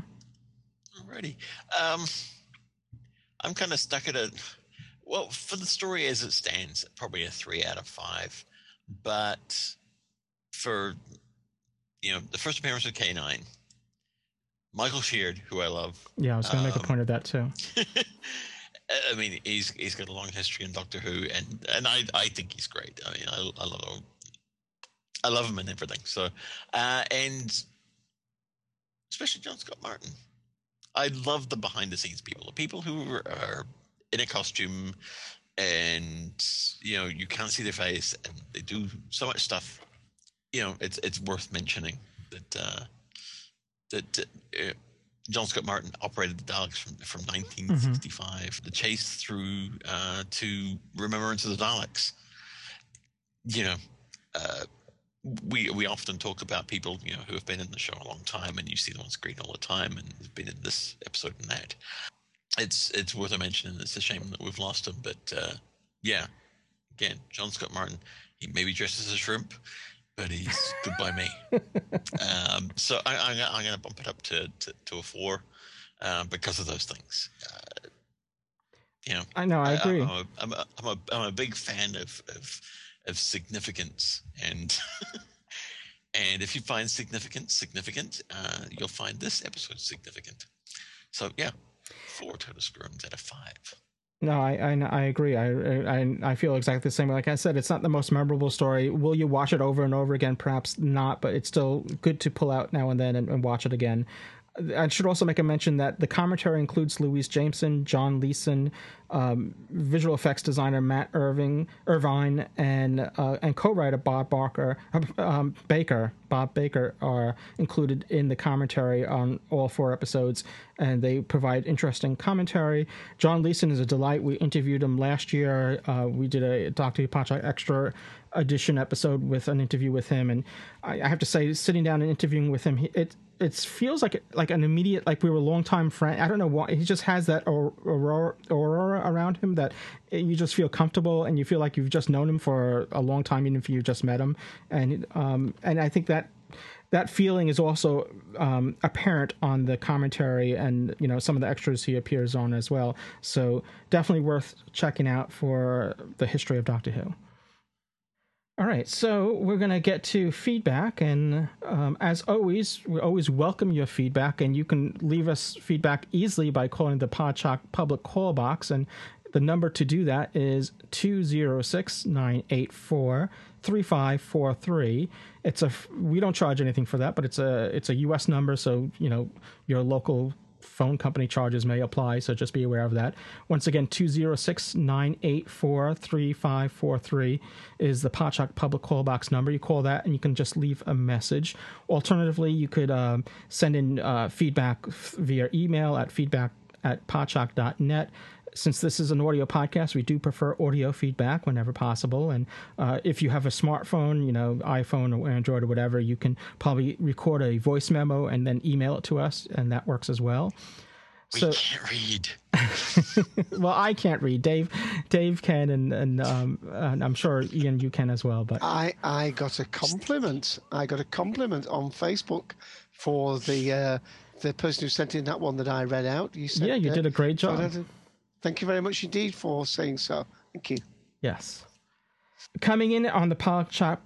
Alrighty. I'm kind of stuck at well, for the story as it stands, probably a 3 out of 5. But for, the first appearance of K-9, Michael Sheard, who I love. Yeah, I was going to make a point of that too. I mean, he's got a long history in Doctor Who, and I think he's great. I mean, I love him and everything. So, and especially John Scott Martin. I love the behind-the-scenes people, the people who are in a costume and, you can't see their face and they do so much stuff. It's worth mentioning that John Scott Martin operated the Daleks from 1965, mm-hmm. the chase through to Remembrance of the Daleks. We often talk about people, who have been in the show a long time and you see them on screen all the time and have been in this episode and that. It's worth a mention, and it's a shame that we've lost him. But, again, John Scott Martin, he maybe dresses as a shrimp, but he's good by me. So I'm going to bump it up to a 4 because of those things. I know, I agree. I'm a big fan of significance, and if you find significant, you'll find this episode significant. So yeah, 4 total scrums out of 5. No, I agree. I feel exactly the same way. Like I said, it's not the most memorable story. Will you watch it over and over again? Perhaps not, but it's still good to pull out now and then and watch it again. I should also make a mention that the commentary includes Louise Jameson, John Leeson, visual effects designer Matt Irvine, and co-writer Bob Baker are included in the commentary on all 4 episodes, and they provide interesting commentary. John Leeson is a delight. We interviewed him last year. We did a Doctor Who Podshock Extra edition episode with an interview with him, and I have to say, sitting down and interviewing with him, it feels like an immediate, like we were a longtime friend. I don't know why. He just has that aurora around him that you just feel comfortable and you feel like you've just known him for a long time, even if you just met him. And I think that feeling is also apparent on the commentary and, some of the extras he appears on as well. So definitely worth checking out for the history of Doctor Who. All right, so we're going to get to feedback, and as always, we always welcome your feedback, and you can leave us feedback easily by calling the Podshock public call box, and the number to do that is 206-984-3543. We don't charge anything for that, but it's a U.S. number, so your local phone company charges may apply, so just be aware of that. Once again, 206-984-3543 is the Podshock public call box number. You call that and you can just leave a message. Alternatively, you could send in feedback via email at feedback@podshock.net. Since this is an audio podcast, we do prefer audio feedback whenever possible. And if you have a smartphone, iPhone or Android or whatever, you can probably record a voice memo and then email it to us, and that works as well. We can't read. Well, I can't read. Dave can, and I'm sure Ian, you can as well. But I got a compliment. On Facebook for the person who sent in that one that I read out. You said, yeah, you did a great job. Thank you very much indeed for saying so. Thank you. Yes. Coming in on the Podshock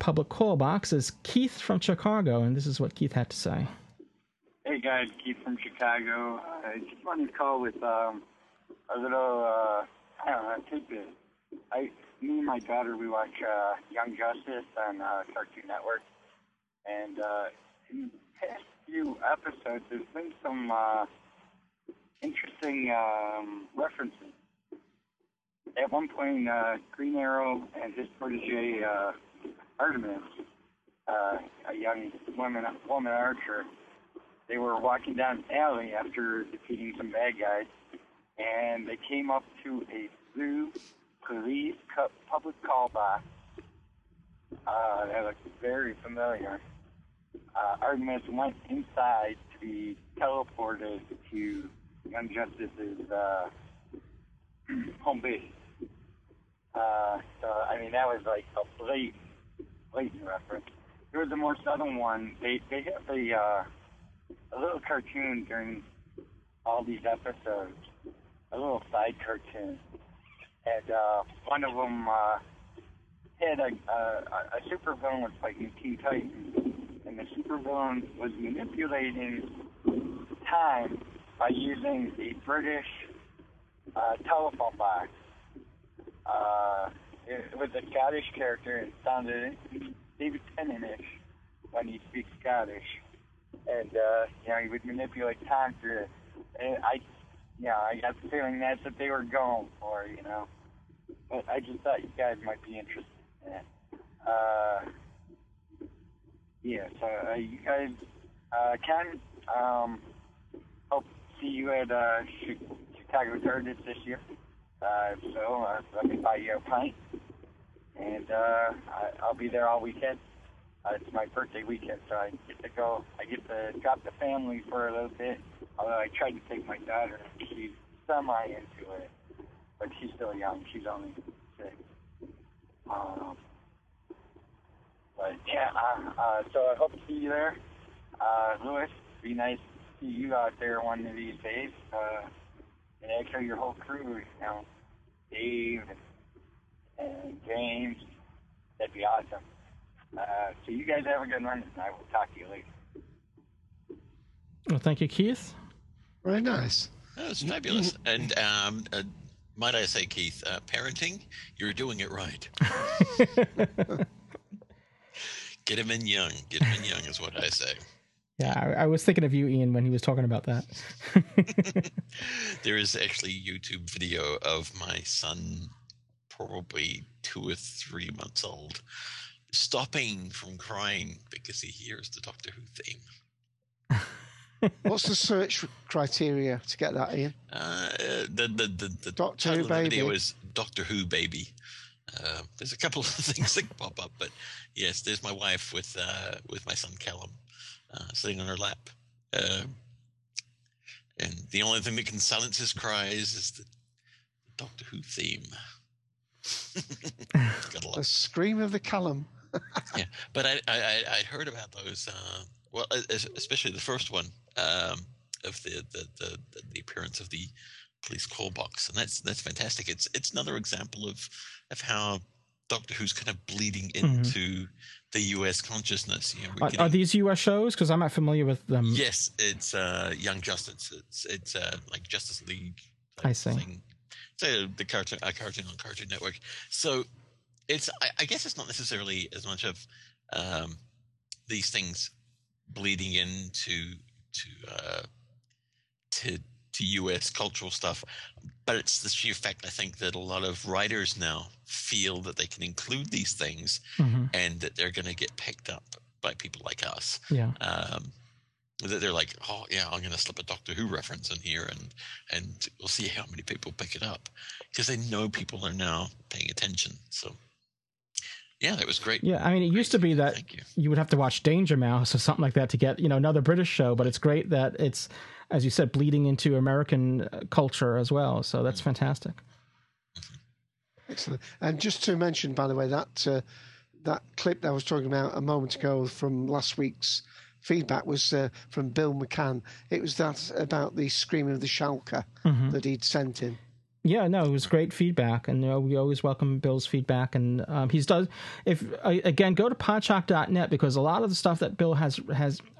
public call box is Keith from Chicago, and this is what Keith had to say. Hey guys, Keith from Chicago. I just wanted to call with a little tidbit. Me and my daughter, we watch Young Justice on Cartoon Network, and in the past few episodes, there's been some interesting references. At one point, Green Arrow and his protege, Artemis, a young woman archer, they were walking down an alley after defeating some bad guys, and they came up to a blue police public call box. That looks very familiar. Artemis went inside to be teleported to Young Justice's home base. So, I mean, that was like a blatant reference. There was a more southern one. They have a little cartoon during all these episodes, a little side cartoon. And one of them had a supervillain was fighting Teen Titans, and the supervillain was manipulating time by using the British telephone box. It was a Scottish character, and sounded David Tennant-ish when he speaks Scottish. And, you know, he would manipulate time through it. And I got the feeling that's what they were going for, you know. But I just thought you guys might be interested in it. So you guys can hope to see you at Chicago Targets this year. So let me buy you a pint. And I'll be there all weekend. It's my birthday weekend, so I get to go. I get to drop the family for a little bit. Although I tried to take my daughter, she's semi into it, but she's still young. She's only 6. But yeah, so I hope to see you there, Louis. Be nice to see you out there one of these days. And actually, your whole crew, you know, Dave and James. That'd be awesome. So you guys have a good one, and I will talk to you later. Well, thank you, Keith. Very nice. That was fabulous. And might I say, Keith, parenting, you're doing it right. Get him in young. Get him in young is what I say. Yeah, I was thinking of you, Ian, when he was talking about that. There is actually a YouTube video of my son, probably 2 or 3 months old, stopping from crying because he hears the Doctor Who theme. What's the search criteria to get that, Ian? The Doctor Who Baby. The video is Doctor Who Baby. There's a couple of things that pop up, but yes, there's my wife with my son Callum sitting on her lap, and the only thing that can silence his cries is the Doctor Who theme. The scream of the Callum. Yeah, but I heard about those. Well, especially the first one of the appearance of the police call box, and that's fantastic. It's another example of how Doctor Who's kind of bleeding into the US consciousness. You know, are these US shows? Because I'm not familiar with them. Yes, it's Young Justice. It's like Justice League. I see. Thing. So the cartoon on Cartoon Network. So it's I guess it's not necessarily as much of these things bleeding into to US cultural stuff, but it's the sheer fact I think that a lot of writers now feel that they can include these things and that they're going to get picked up by people like us. Yeah. That they're like, oh yeah, I'm going to slip a Doctor Who reference in here, and we'll see how many people pick it up, because they know people are now paying attention. So yeah, that was great. Yeah, I mean, it used to be that you would have to watch Danger Mouse or something like that to get, you know, another British show, but it's great that it's, as you said, bleeding into American culture as well. So that's fantastic. Excellent. And just to mention, by the way, that clip that I was talking about a moment ago from last week's feedback was from Bill McCann. It was that about the screaming of the Schalker that he'd sent him. Yeah, no, it was great feedback, and we always welcome Bill's feedback. And he's does if again go to podshock.net, because a lot of the stuff that Bill has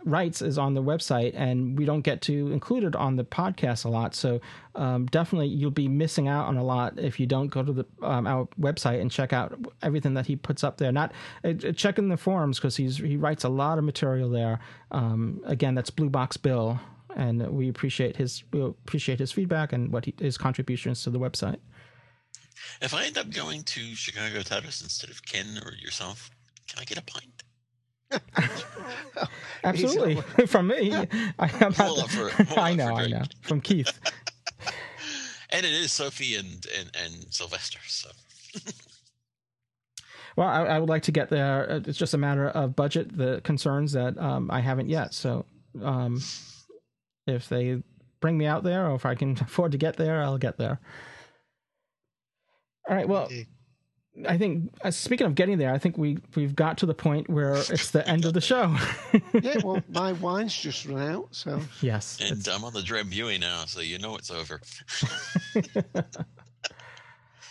writes is on the website, and we don't get to include it on the podcast a lot. So definitely you'll be missing out on a lot if you don't go to the our website and check out everything that he puts up there. Not check in the forums, because he writes a lot of material there. Again, that's Blue Box Bill. And we appreciate his feedback and his contributions to the website. If I end up going to Chicago Tatters instead of Ken or yourself, can I get a pint? Absolutely, from me. Yeah. I know. From Keith. And it is Sophie and Sylvester. So. Well, I would like to get there. It's just a matter of budget, the concerns that I haven't yet. So. If they bring me out there, or if I can afford to get there, I'll get there. All right. Well, I think speaking of getting there, I think we've got to the point where it's the end of the show. Yeah. Well, my wine's just run out, so yes. And I'm on the Drambuie now, so you know it's over.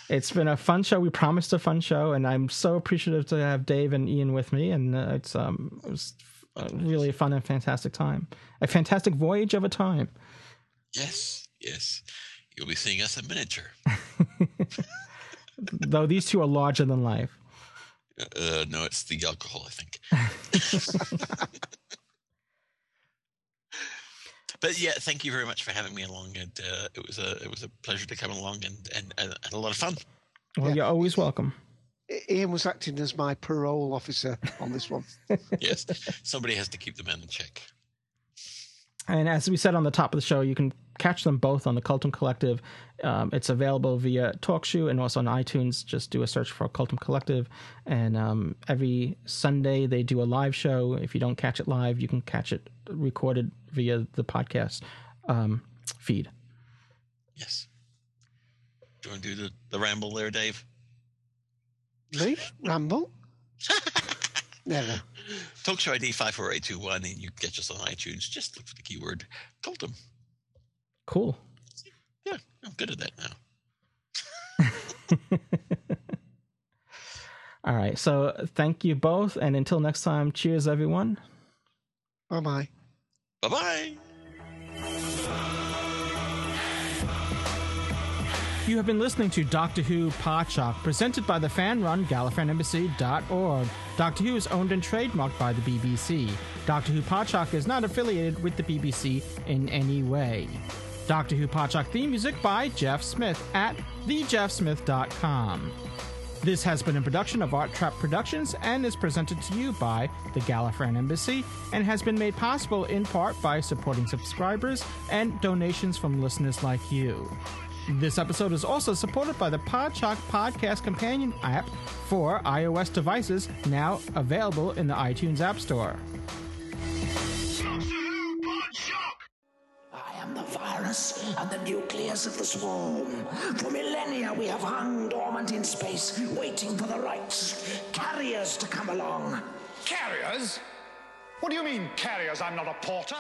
It's been a fun show. We promised a fun show, and I'm so appreciative to have Dave and Ian with me. And it was really a fun and fantastic time. A fantastic voyage of a time. Yes, yes. You'll be seeing us in miniature. Though these two are larger than life. No, it's the alcohol, I think. But yeah, thank you very much for having me along. And it was a pleasure to come along and a lot of fun. Well, yeah. You're always welcome. Ian was acting as my parole officer on this one. Yes, somebody has to keep the men in check. And as we said on the top of the show, you can catch them both on the Cultdom Collective. It's available via TalkShoe and also on iTunes. Just do a search for Cultdom Collective. And every Sunday they do a live show. If you don't catch it live, you can catch it recorded via the podcast feed. Yes. Do you want to do the ramble there, Dave? Me? Ramble? Never. Talk show ID 54821, and you can catch us on iTunes. Just look for the keyword Cultdom. Cool. Yeah, I'm good at that now. All right, so thank you both, and until next time, cheers, everyone. Bye-bye. Bye-bye. You have been listening to Doctor Who Podshock, presented by the fan-run GallifreyanEmbassy.org. Doctor Who is owned and trademarked by the BBC. Doctor Who Podshock is not affiliated with the BBC in any way. Doctor Who Podshock theme music by Jeff Smith at thejeffsmith.com. This has been a production of Art Trap Productions and is presented to you by the Gallifreyan Embassy and has been made possible in part by supporting subscribers and donations from listeners like you. This episode is also supported by the Podshock Podcast Companion app for iOS devices, now available in the iTunes App Store. I am the virus and the nucleus of the swarm. For millennia we have hung dormant in space, waiting for the right carriers to come along. Carriers? What do you mean, carriers? I'm not a porter.